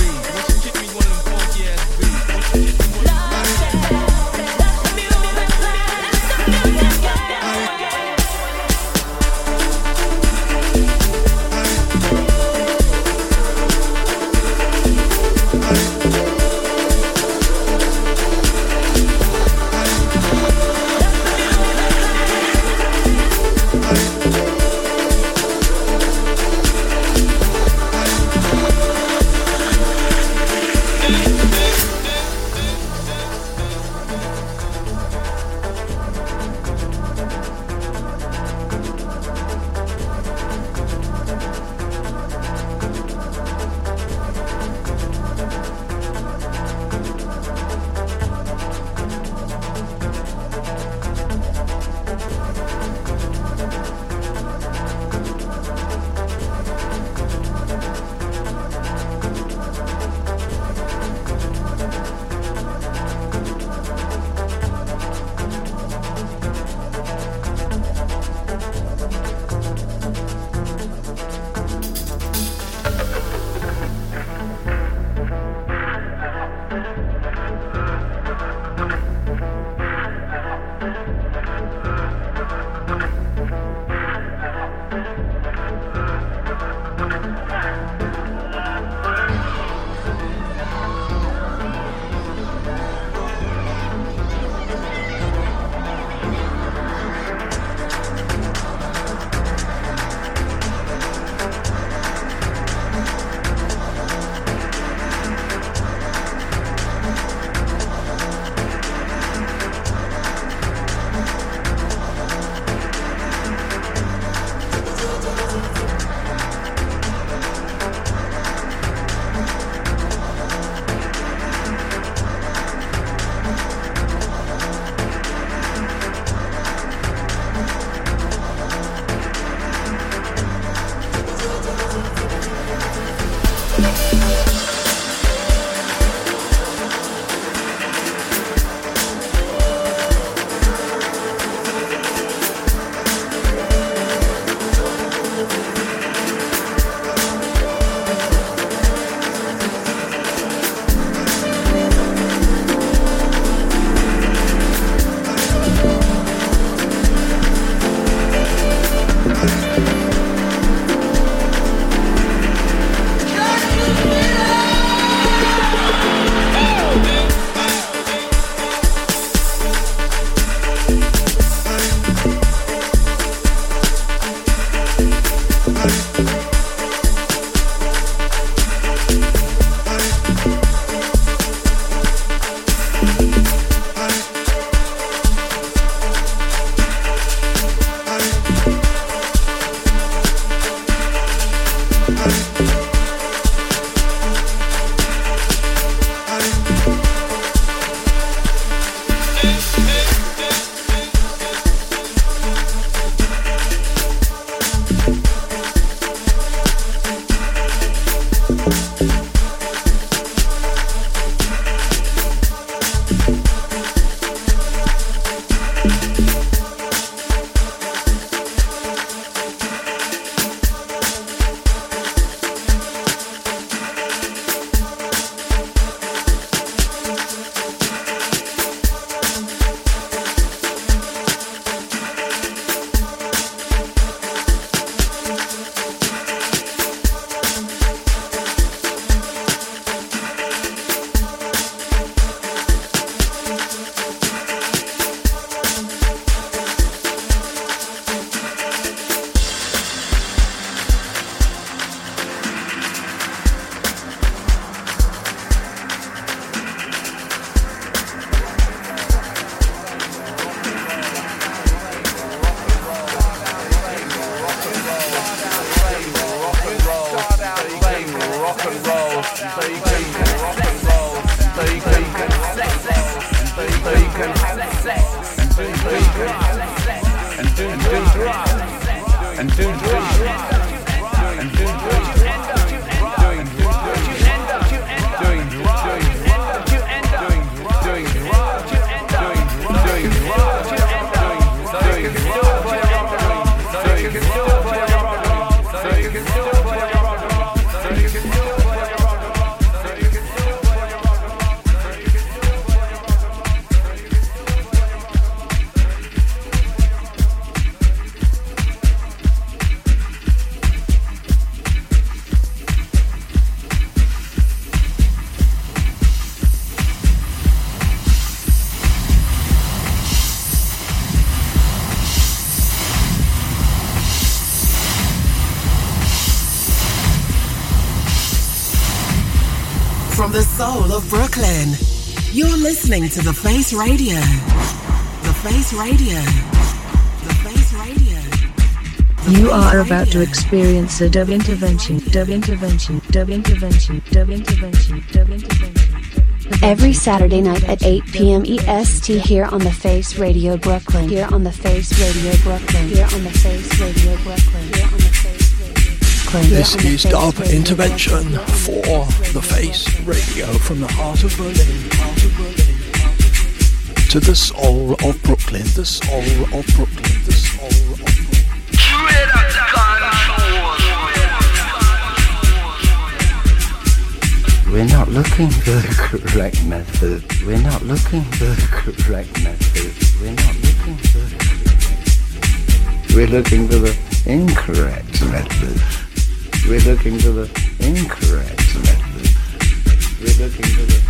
From the soul of Brooklyn, you're listening to The Face Radio. The Face Radio. The Face Radio. You are about to experience a dub intervention. Dub intervention. Dub intervention. Dub intervention. Dub intervention. Every Saturday night at 8 p.m. EST here on The Face Radio Brooklyn. Here on The Face Radio Brooklyn. Here on The Face Radio Brooklyn. Here on The Face Radio Brooklyn. This is Dub Intervention for The Face Radio, from the heart of Berlin. To the soul of Brooklyn, the soul of Brooklyn, the soul of Brooklyn. We're not looking for the correct method. We're not looking for the correct method. We're not looking for the correct method. We're looking for the incorrect method. We're looking for the incorrect method. We're looking for the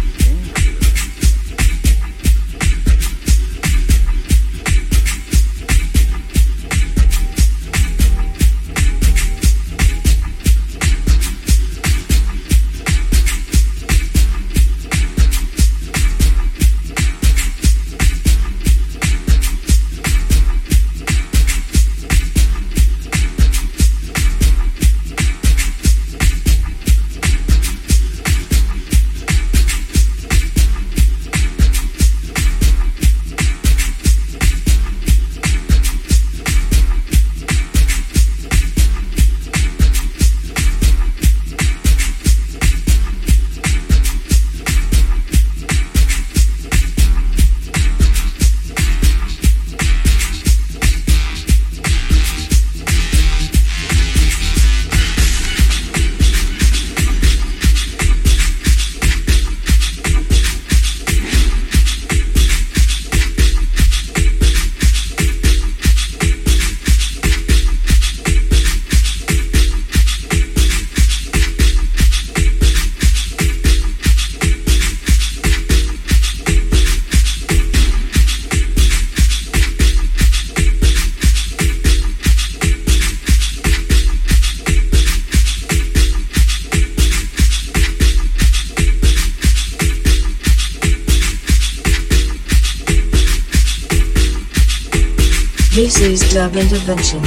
Dub Intervention,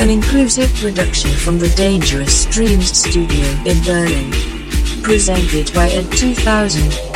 an inclusive production from the Dangerous Dreams Studio in Berlin, presented by Ed 2000.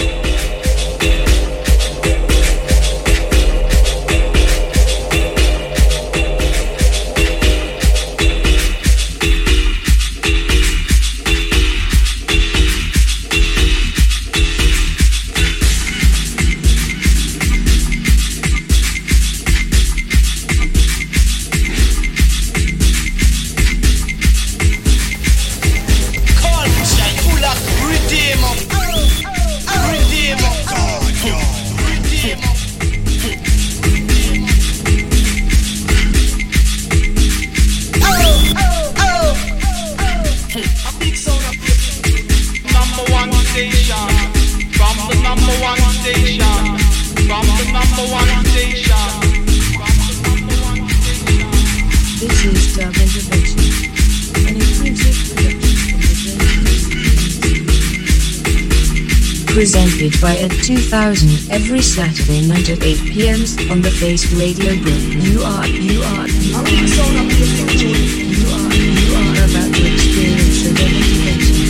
Presented by Ed 2000 every Saturday night at 8 p.m. on The Face Radio Brooklyn. You are about to experience a dub intervention.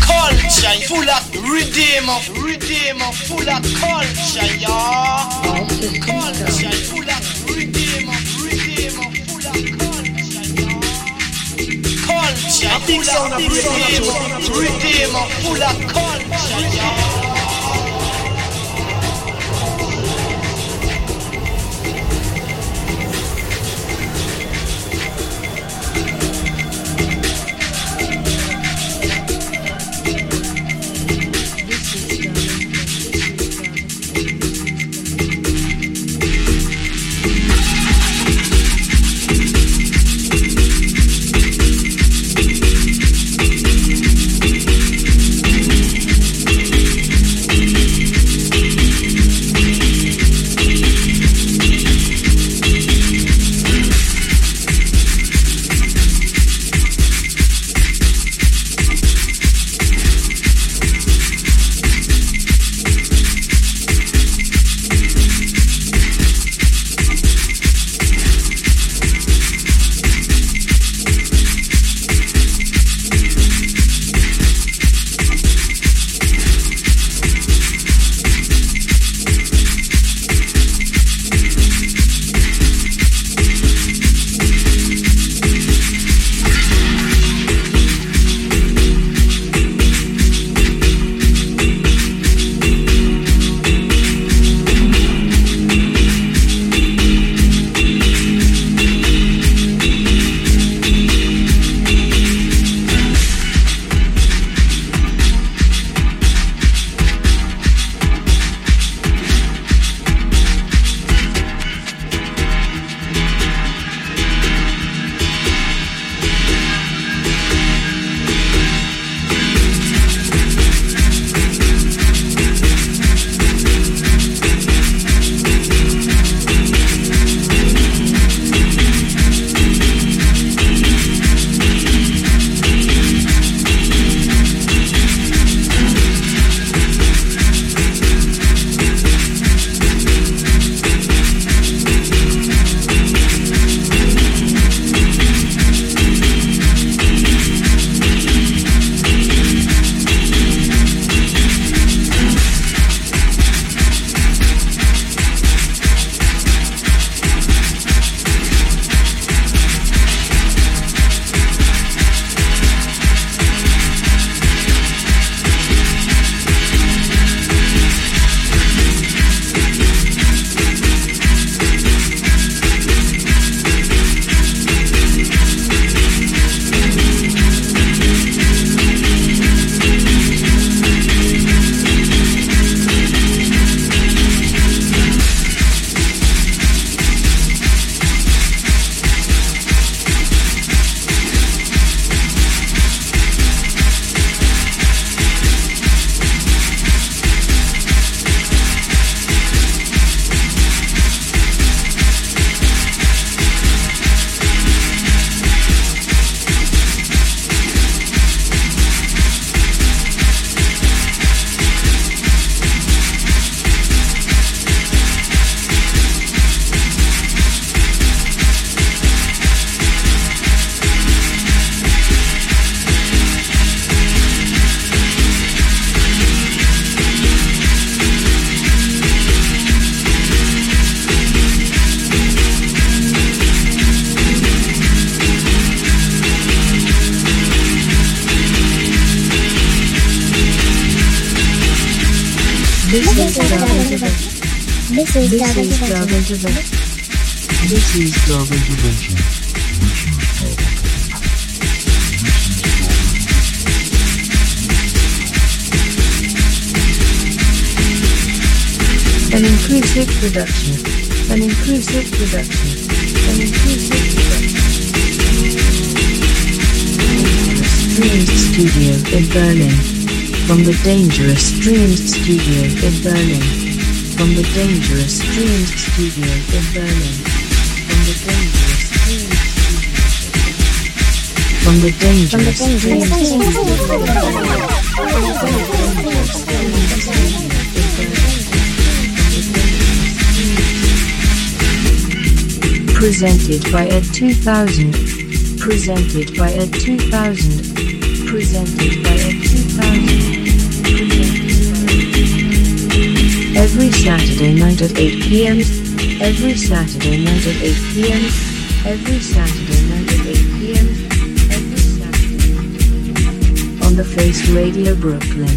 Culture full of redeemer, full of culture, y'all. Culture full of redeemer, big sound of redeemer, full of culture. This is Dub Intervention. An inclusive production. Dreams Studio in Berlin. From the Dangerous Dreams Studio in Berlin. Presented by Ed 2000. Every Saturday night at 8 p.m. On the Face Radio Brooklyn.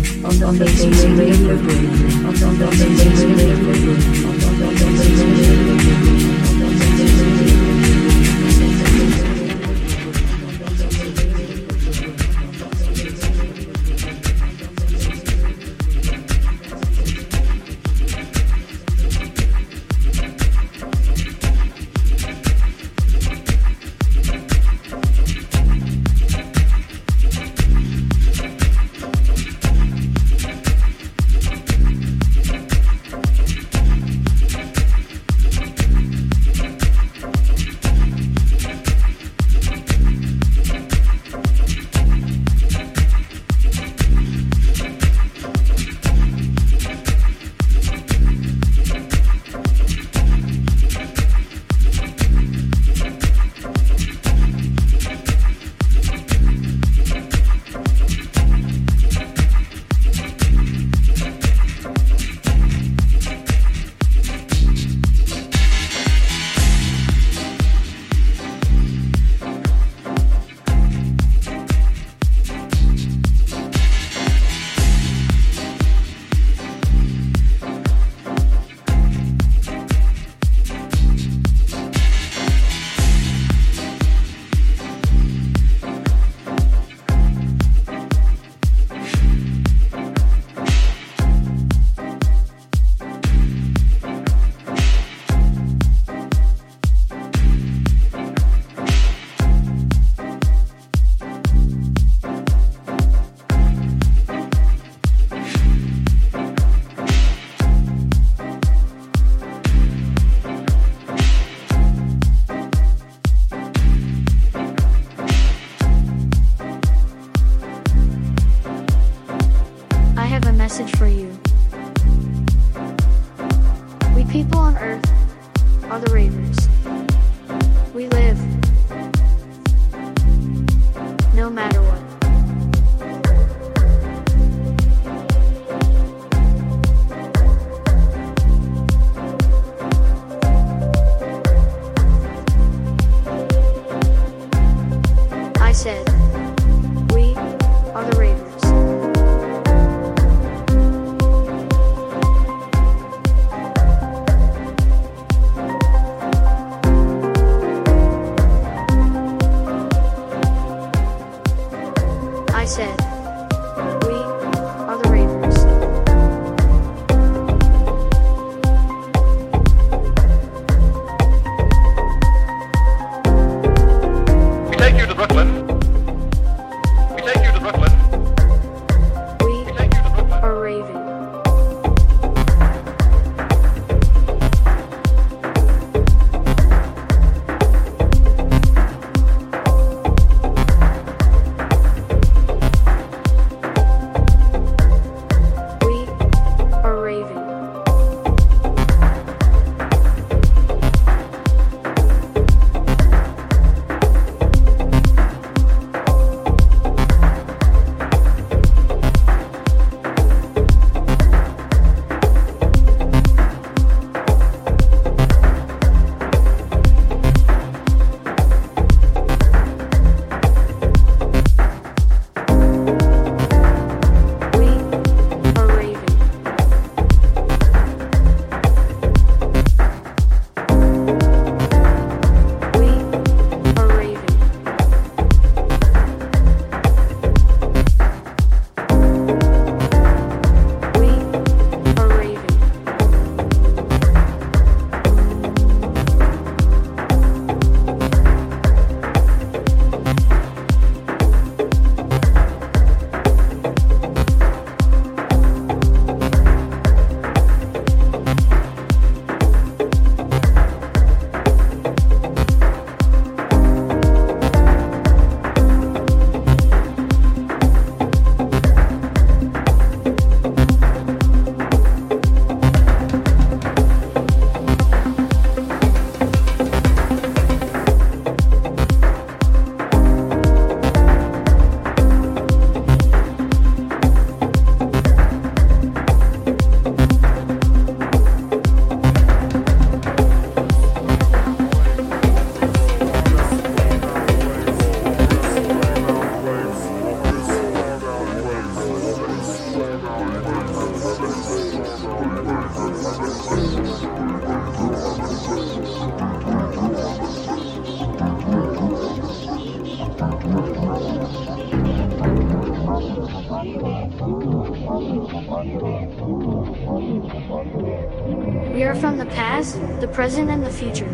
We are from the past, the present, and the future.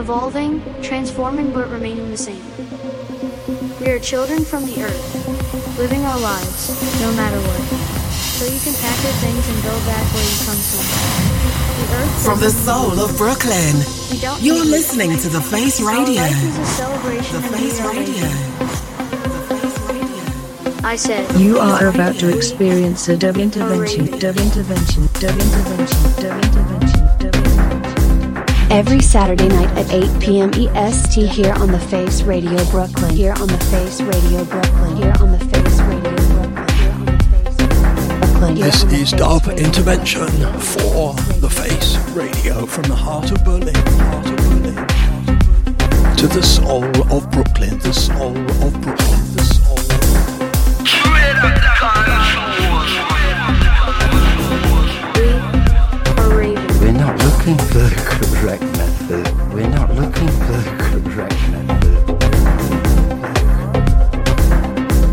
Evolving, transforming, but remaining the same. We are children from the earth, living our lives, no matter what. So you can pack your things and go back where you come from. From the soul of Brooklyn, you're listening to The Face Radio. The Face Radio. I said, you are about to experience a dub intervention. Dub intervention. Dub intervention. Dub intervention. Dub intervention. Every Saturday night at 8 p.m. EST here on The Face Radio Brooklyn. Here on The Face Radio Brooklyn. Here on The Face Radio Brooklyn. This is Dub Intervention for The Face Radio from the heart of Berlin, to the soul of Brooklyn, the soul of Brooklyn. We're not looking for the correct method.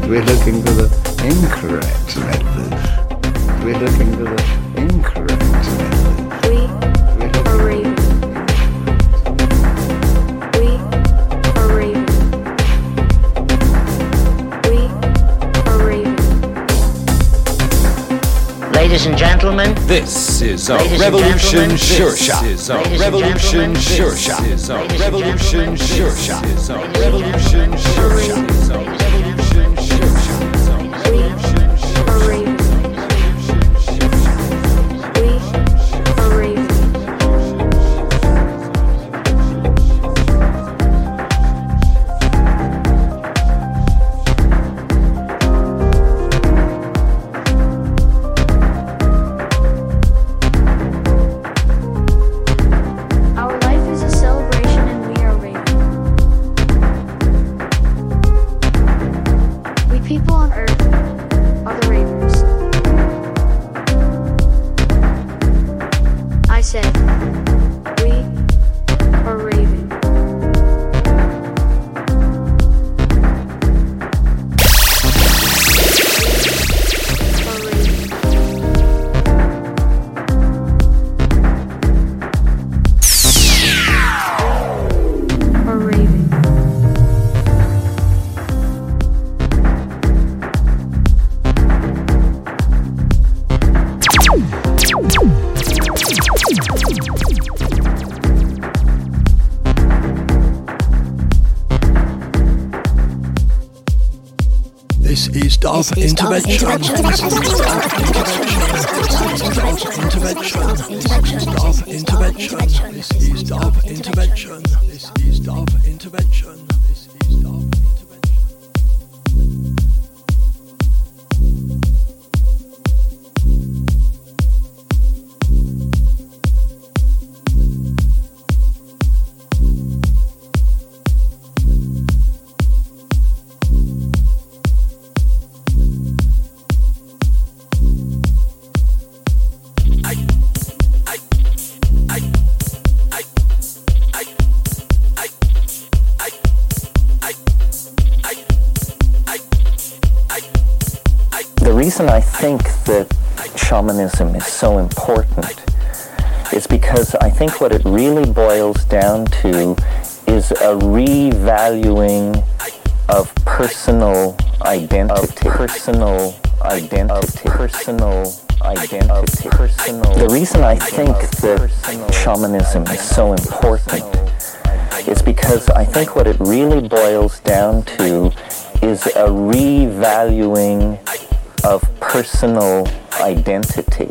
We're looking for the incorrect method. We're looking for the incorrect method. We are raving. Ladies and gentlemen, this is a revolution sure shot. I think that shamanism is so important is because I think what it really boils down to is a revaluing of personal identity. The reason I think that shamanism is so important is because I think what it really boils down to is a revaluing of personal identity.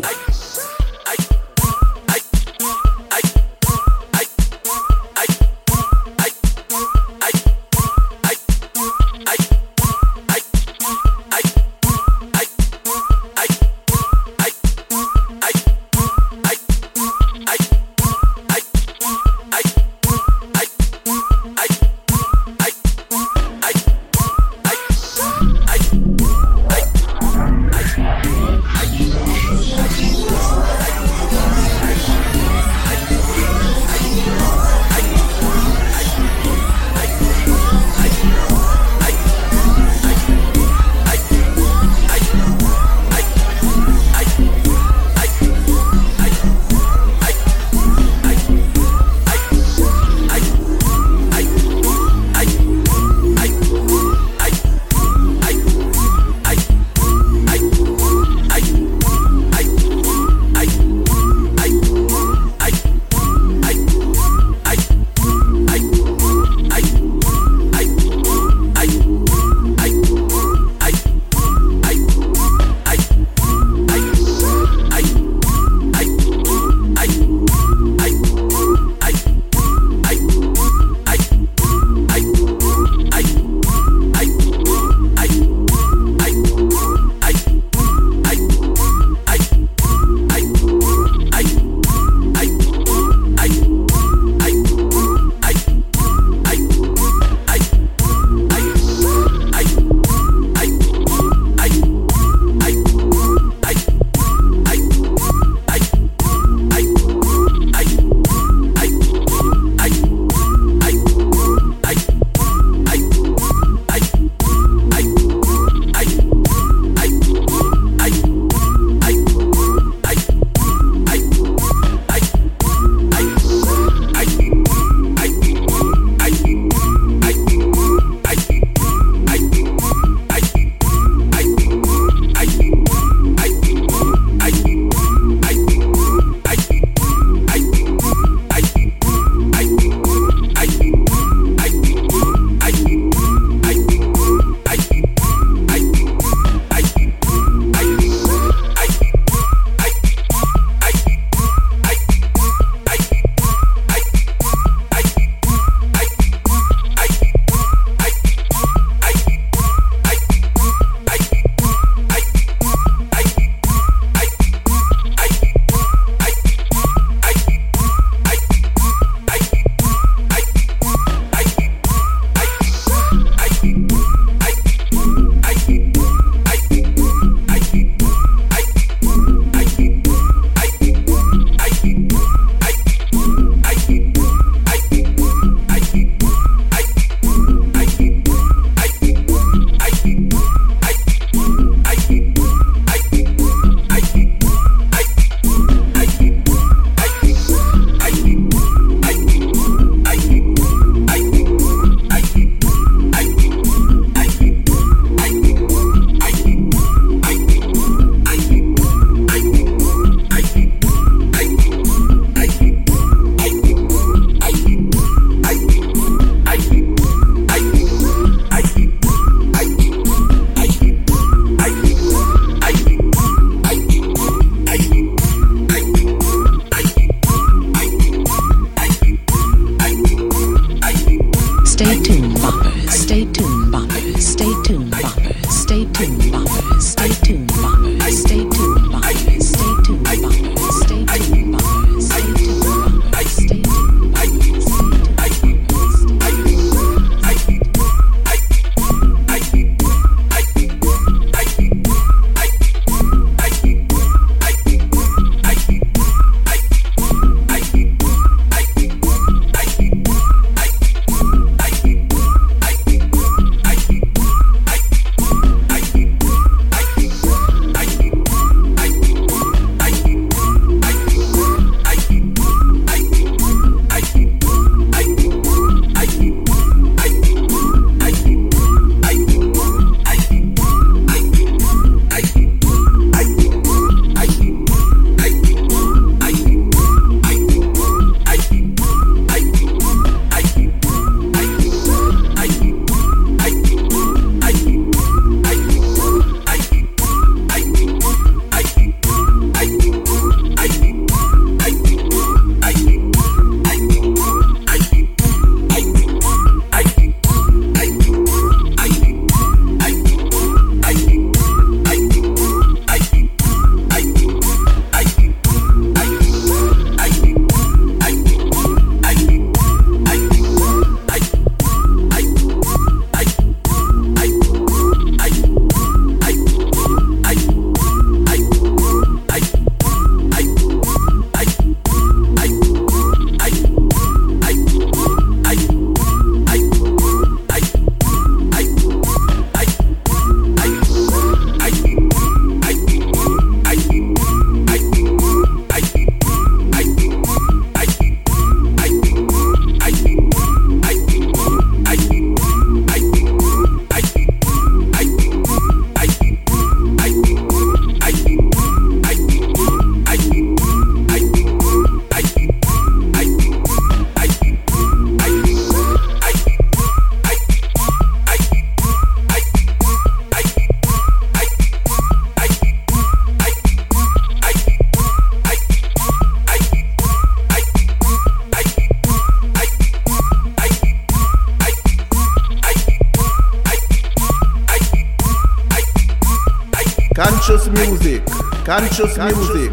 conscious music.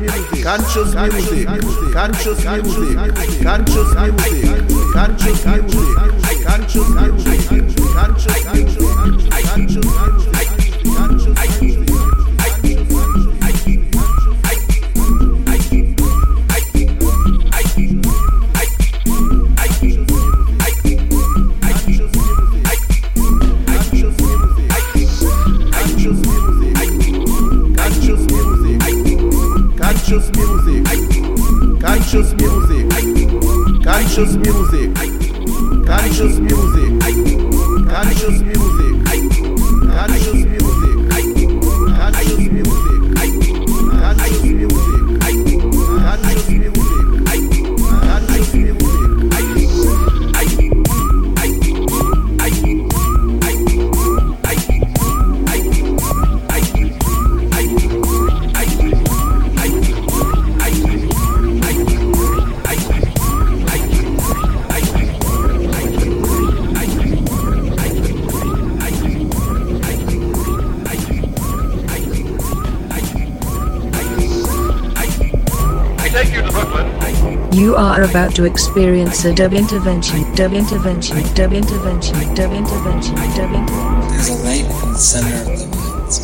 You are about to experience a dub intervention, dub intervention, dub intervention, dub intervention, dub intervention. There's a light in the center of the woods.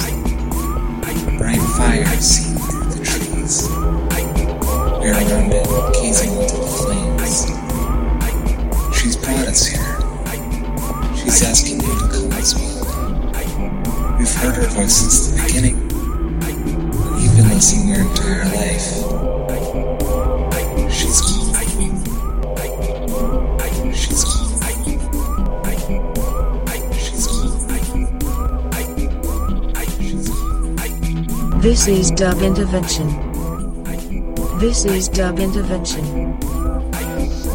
Bright fire seen through the trees. We are around it, gazing into the flames. She's brought us here. She's asking you to come as well. We've heard her voice since the beginning. You've been listening your entire life. This is Dub Intervention. This is Dub Intervention.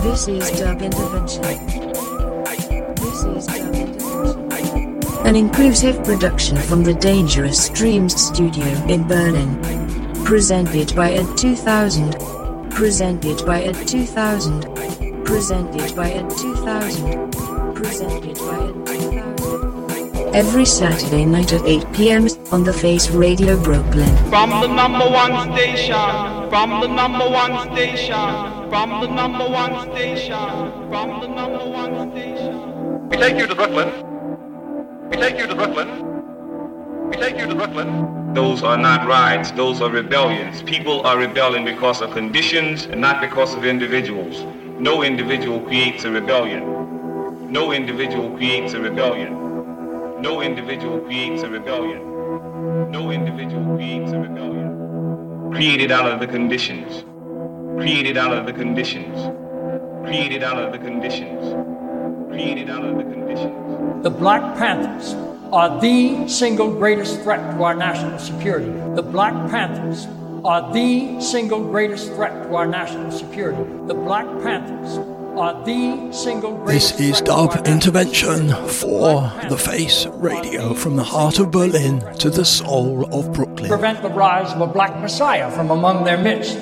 This is Dub Intervention. This is Dub Intervention. An inclusive production from the Dangerous Dreams Studio in Berlin. Presented by Ed 2000. Presented by Ed 2000. Presented by Ed 2000. Presented by Ed 2000. Every Saturday night at 8 p.m. on The Face Radio Brooklyn. From the number one station. We take you to Brooklyn. We take you to Brooklyn. We take you to Brooklyn. Those are not riots, those are rebellions. People are rebelling because of conditions and not because of individuals. No individual creates a rebellion. No individual creates a rebellion. No individual creates a rebellion. No individual creates a rebellion. Created out of the conditions. Created out of the conditions. Created out of the conditions. Created out of the conditions. The Black Panthers are the single greatest threat to our national security. The Black Panthers are the single greatest threat to our national security. The Black Panthers are the single greatest. This is Dub Intervention for The Face Radio, from the heart of Berlin to the soul of Brooklyn. Prevent the rise of a black messiah from among their midst.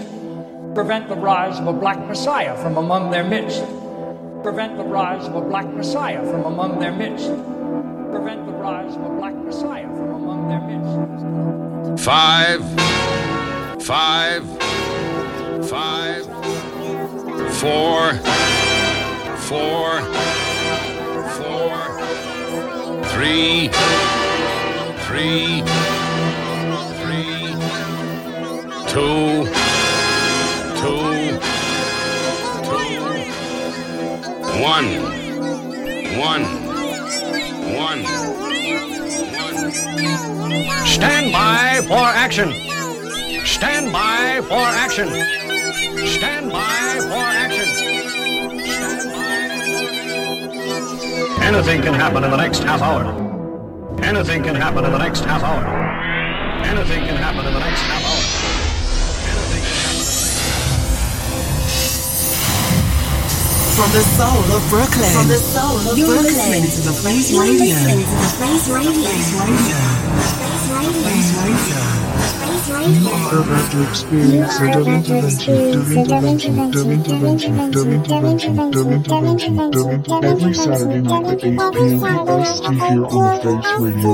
Prevent the rise of a black messiah from among their midst. Prevent the rise of a black messiah from among their midst. Prevent the rise of a black messiah from among their midst. 5, 4, 4, 3, 3, 2, 2, 1. Stand by for action. Stand by for action. Stand by for action. Stand by. Anything can happen in the next half hour. Anything can happen in the next half hour. Anything can happen in the next half hour. Anything can happen. From the soul of Brooklyn. From the soul of Brooklyn. You're listening to The Face Radio. The Face Radio. The Face Radio. The Face Radio. Dub Intervention. Every Saturday night at 8 p.m. EST here on The Face Radio.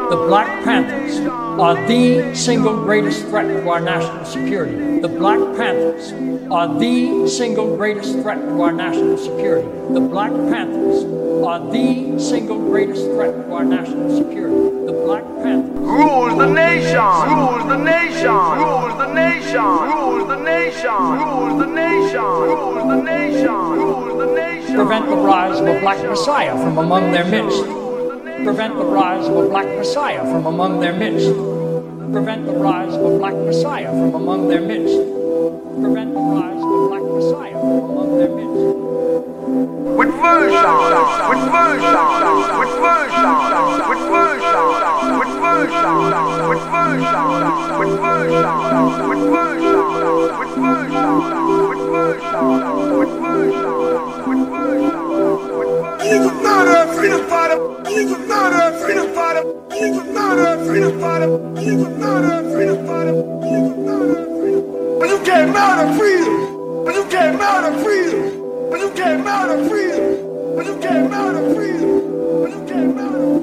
The Black Panthers are the single greatest threat to our national security. The Black Panthers are the single greatest threat to our national security. The Black Panthers are the single greatest threat to our national security. The Black Panthers rules the nation. Rules the nation. Rules the nation. Rules the nation. Rules the nation. Rules the nation. Rules the nation. Prevent the rise of a black messiah from among their midst. Prevent the rise of a black messiah from among their midst. Prevent the rise of a black messiah from among their midst. Prevent the rise of a black messiah from among their midst. With version, with version, with version, with version, with version, with version, with version, with version, with version, with version, with version, with version. He's a murderer, freedom fighter. He's a murderer, freedom fighter. He's a murderer, freedom fighter. He's a murderer, freedom fighter. He's a murderer, freedom fighter. But you came out of freedom. But you came out of freedom. But you came out of freedom. But you came out of freedom. But you came out of freedom.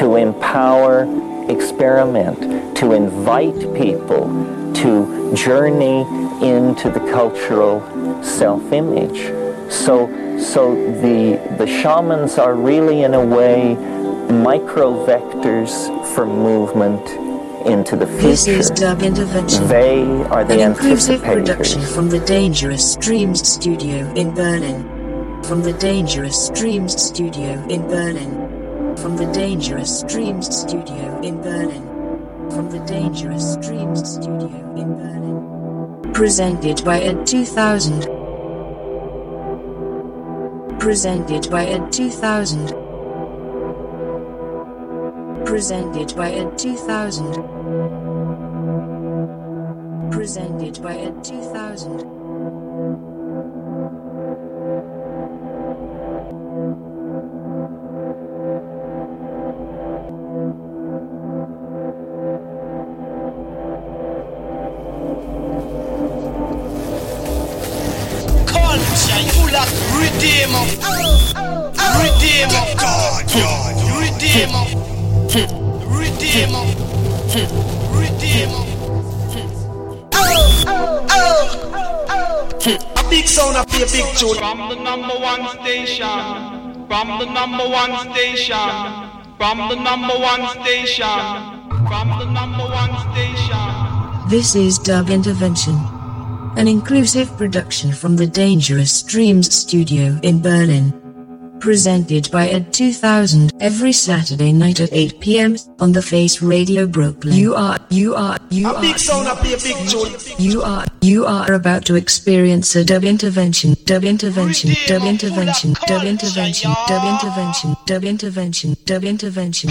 To empower experiment, to invite people to journey into the cultural self-image. So the shamans are really, in a way, micro vectors for movement into the future. This is Dub Intervention. They are the anticipators. An inclusive production from the Dangerous Dreams Studio in Berlin. From the Dangerous Dreams Studio in Berlin. From the Dangerous Dreams Studio in Berlin. From the Dangerous Dreams Studio in Berlin. Presented by Ed 2000. Presented by Ed 2000. Presented by Ed 2000. Presented by Ed 2000. From the number one station, from the number one station, from the number one station, from the number one station. This is Dub Intervention, an inclusive production from the Dangerous Dreams Studio in Berlin. Presented by Ed 2000 every Saturday night at 8 p.m. on The Face Radio Brooklyn. You are about to experience a dub intervention, dub intervention, dub intervention, dub intervention, dub intervention, dub intervention, dub intervention,